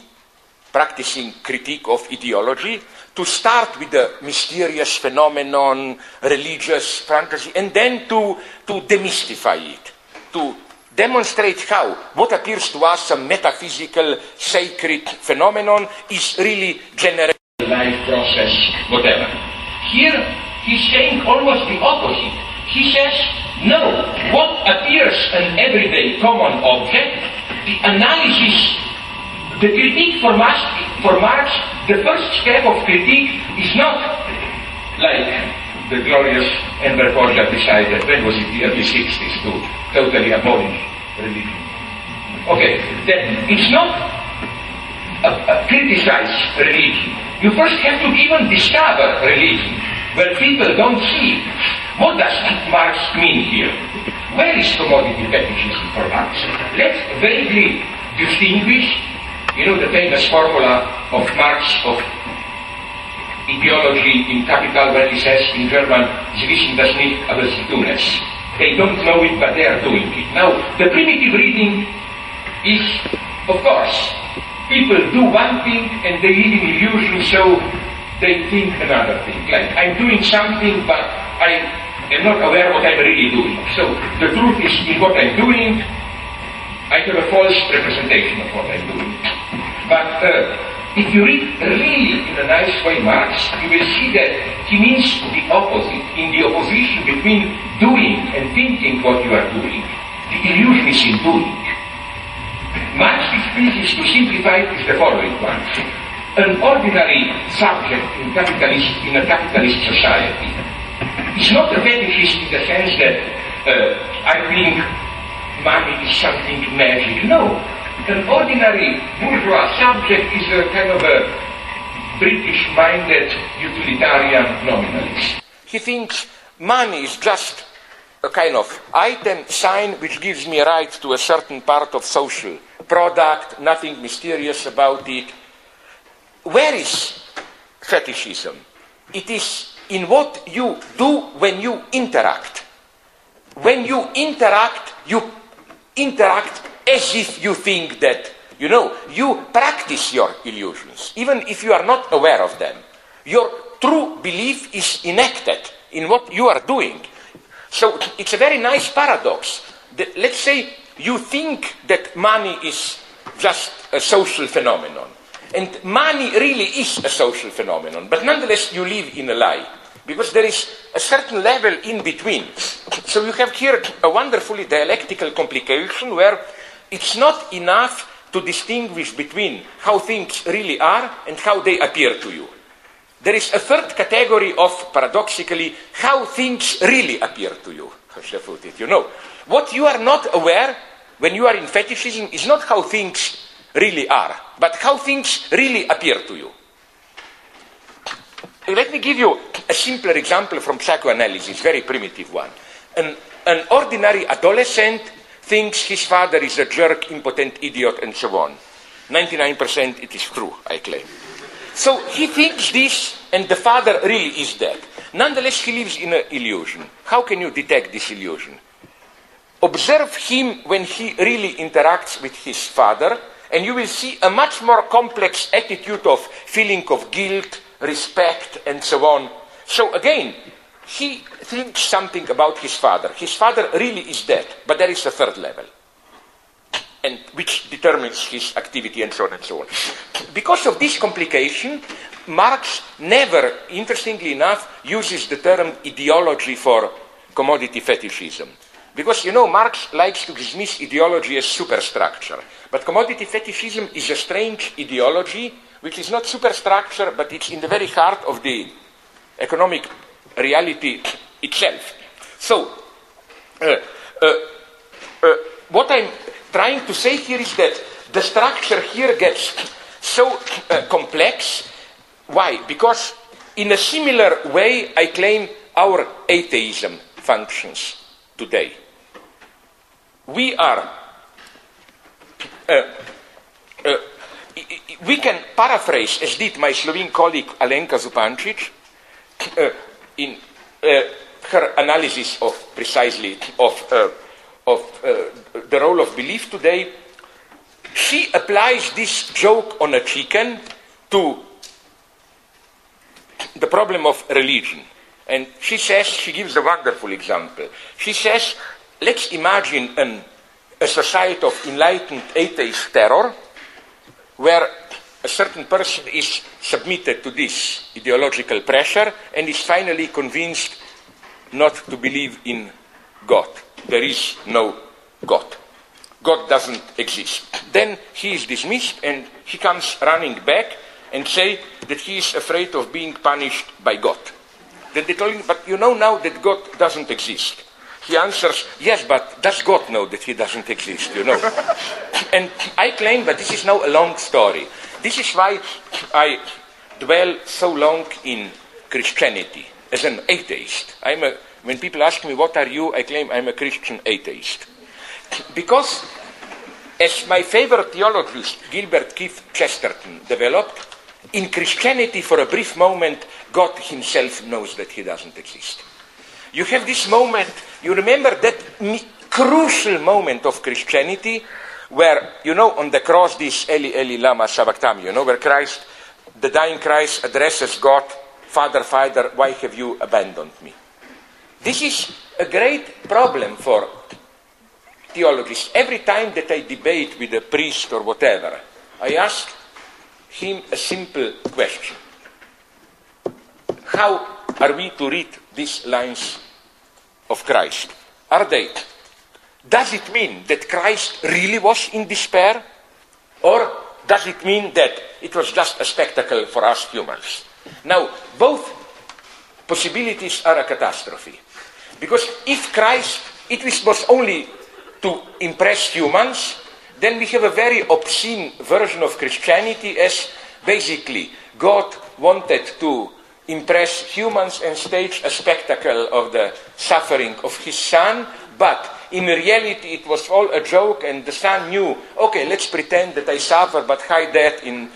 practicing critique of ideology, to start with the mysterious phenomenon, religious fantasy, and then to demystify it, to demonstrate how what appears to us a metaphysical, sacred phenomenon is really generated by life process, whatever. Here, he's saying almost the opposite. He says, no, what appears an everyday common object, the analysis, the critique for Marx, the first step of critique is not like the glorious Enver Korda decided, when was it, the early 60s, to totally abolish religion. Okay, then it's not a criticize religion. You first have to even discover religion, where people don't see. What does Marx mean here? Where is commodity fetishism for Marx? Let's vaguely distinguish, you know, the famous formula of Marx of ideology in Capital, where he says in German, Sie wissen das nicht, aber sie tun es. They don't know it, but they are doing it. Now, the primitive reading is, of course, people do one thing and they live in illusion, so they think another thing. Like, I'm doing something, but I am not aware what I'm really doing. So, the truth is in what I'm doing, I have a false representation of what I'm doing. But if you read really in a nice way Marx, you will see that he means the opposite. In the opposition between doing and thinking what you are doing, the illusion is in doing. Marx's thesis, to simplify it, is the following one. An ordinary subject in a capitalist society is not a fetishist in the sense that I think money is something magic. No. An ordinary bourgeois subject is a kind of a British-minded utilitarian nominalist. He thinks money is just a kind of item, sign, which gives me right to a certain part of social product, nothing mysterious about it. Where is fetishism? It is in what you do when you interact. When you interact as if you think that, you know, you practice your illusions, even if you are not aware of them. Your true belief is enacted in what you are doing. So it's a very nice paradox. Let's say you think that money is just a social phenomenon. And money really is a social phenomenon. But nonetheless, you live in a lie. Because there is a certain level in between. So you have here a wonderfully dialectical complication where it's not enough to distinguish between how things really are and how they appear to you. There is a third category of, paradoxically, how things really appear to you. How shall I put it? You know, what you are not aware when you are in fetishism is not how things really are, but how things really appear to you. Let me give you a simpler example from psychoanalysis, very primitive one. An ordinary adolescent thinks his father is a jerk, impotent idiot, and so on. 99% it is true, I claim. So he thinks this, and the father really is that. Nonetheless, he lives in an illusion. How can you detect this illusion? Observe him when he really interacts with his father, and you will see a much more complex attitude of feeling of guilt, respect, and so on. So again, he thinks something about his father. His father really is dead, but there is a third level, and which determines his activity and so on and so on. Because of this complication, Marx never, interestingly enough, uses the term ideology for commodity fetishism. Because, you know, Marx likes to dismiss ideology as superstructure. But commodity fetishism is a strange ideology which is not superstructure, but it's in the very heart of the economic reality itself. So, what I'm trying to say here is that the structure here gets so complex. Why? Because in a similar way, I claim, our atheism functions today. We are... we can paraphrase, as did my Slovene colleague Alenka Zupančić, in her analysis of precisely of the role of belief today. She applies this joke on a chicken to the problem of religion. And she says, she gives a wonderful example. She says, let's imagine a society of enlightened atheist terror, where a certain person is submitted to this ideological pressure and is finally convinced not to believe in God. There is no God. God doesn't exist. Then he is dismissed and he comes running back and say that he is afraid of being punished by God. Then they tell him, but you know now that God doesn't exist. He answers, yes, but does God know that he doesn't exist, you know? And I claim that this is now a long story. This is why I dwell so long in Christianity as an atheist. When people ask me, what are you? I claim I'm a Christian atheist. Because as my favorite theologist, Gilbert Keith Chesterton, developed, in Christianity for a brief moment, God himself knows that he doesn't exist. You have this moment, you remember that crucial moment of Christianity where, you know, on the cross, this Eli, Eli, lama sabachthani, you know, where Christ, the dying Christ, addresses God, Father, Father, why have you abandoned me? This is a great problem for theologists. Every time that I debate with a priest or whatever, I ask him a simple question. How are we to read these lines of Christ? Does it mean that Christ really was in despair? Or does it mean that it was just a spectacle for us humans? Now, both possibilities are a catastrophe. Because if Christ, it was only to impress humans, then we have a very obscene version of Christianity as basically God wanted to impress humans and stage a spectacle of the suffering of his son, but in reality it was all a joke and the son knew, okay, let's pretend that I suffer, but hide that, in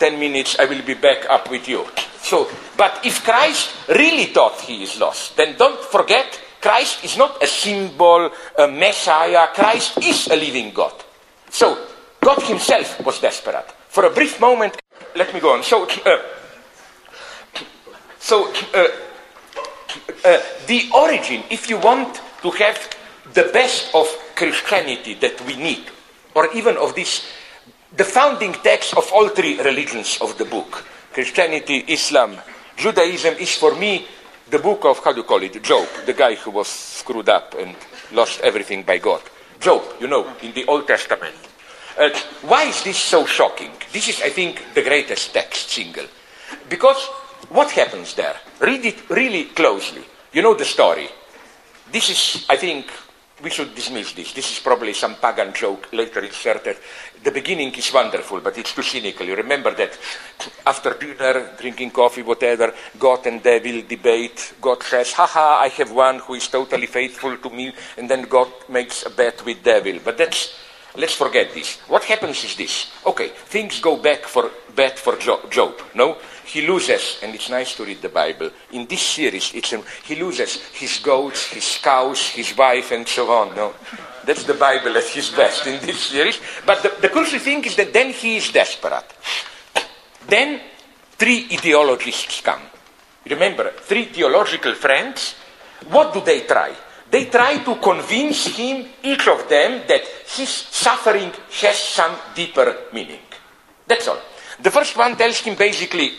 10 minutes I will be back up with you. So, but if Christ really thought he is lost, then don't forget, Christ is not a symbol, a messiah, Christ is a living God. So, God himself was desperate. For a brief moment, let me go on. So, the origin, if you want to have the best of Christianity that we need, or even of this, the founding text of all three religions of the book, Christianity, Islam, Judaism, is for me the book of, how do you call it, Job, the guy who was screwed up and lost everything by God. Job, you know, in the Old Testament. Why is this so shocking? This is, I think, the greatest text single. Because what happens there? Read it really closely. You know the story. This is, I think, we should dismiss this. This is probably some pagan joke later inserted. The beginning is wonderful, but it's too cynical. You remember that after dinner, drinking coffee, whatever, God and devil debate. God says, haha, I have one who is totally faithful to me. And then God makes a bet with devil. But that's, let's forget this. What happens is this. Okay, things go bad for Job. No? He loses, and it's nice to read the Bible. In this series, he loses his goats, his cows, his wife, and so on. No? That's the Bible at his best in this series. But the crucial thing is that then he is desperate. Then three ideologists come. Remember, three theological friends. What do they try? They try to convince him, each of them, that his suffering has some deeper meaning. That's all. The first one tells him basically,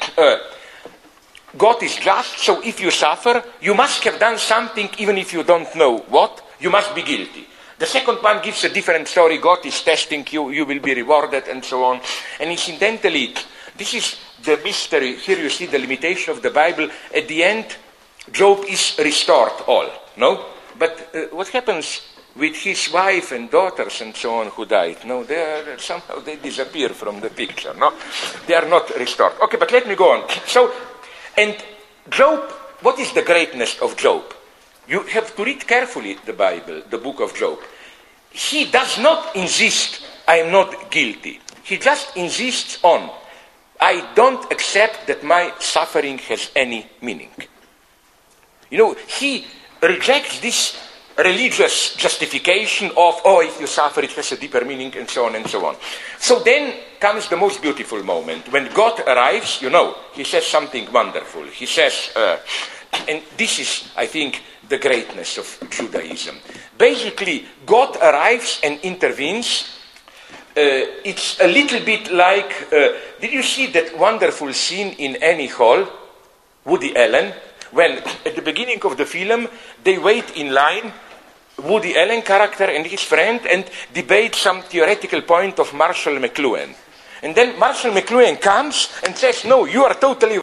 God is just, so if you suffer, you must have done something, even if you don't know what, you must be guilty. The second one gives a different story, God is testing you, you will be rewarded, and so on. And incidentally, this is the mystery, here you see the limitation of the Bible, at the end, Job is restored all, no? But what happens with his wife and daughters and so on who died? No, they are, somehow they disappear from the picture. No, they are not restored. Okay, but let me go on. So, and Job, what is the greatness of Job? You have to read carefully the Bible, the book of Job. He does not insist, I am not guilty. He just insists on, I don't accept that my suffering has any meaning. You know, he rejects this religious justification of, oh, if you suffer, it has a deeper meaning, and so on, and so on. So then comes the most beautiful moment. When God arrives, you know, he says something wonderful. He says, and this is, I think, the greatness of Judaism. Basically, God arrives and intervenes. It's a little bit like, did you see that wonderful scene in Annie Hall, Woody Allen? When, at the beginning of the film, they wait in line, Woody Allen character and his friend, and debate some theoretical point of Marshall McLuhan. And then Marshall McLuhan comes and says, no, you are totally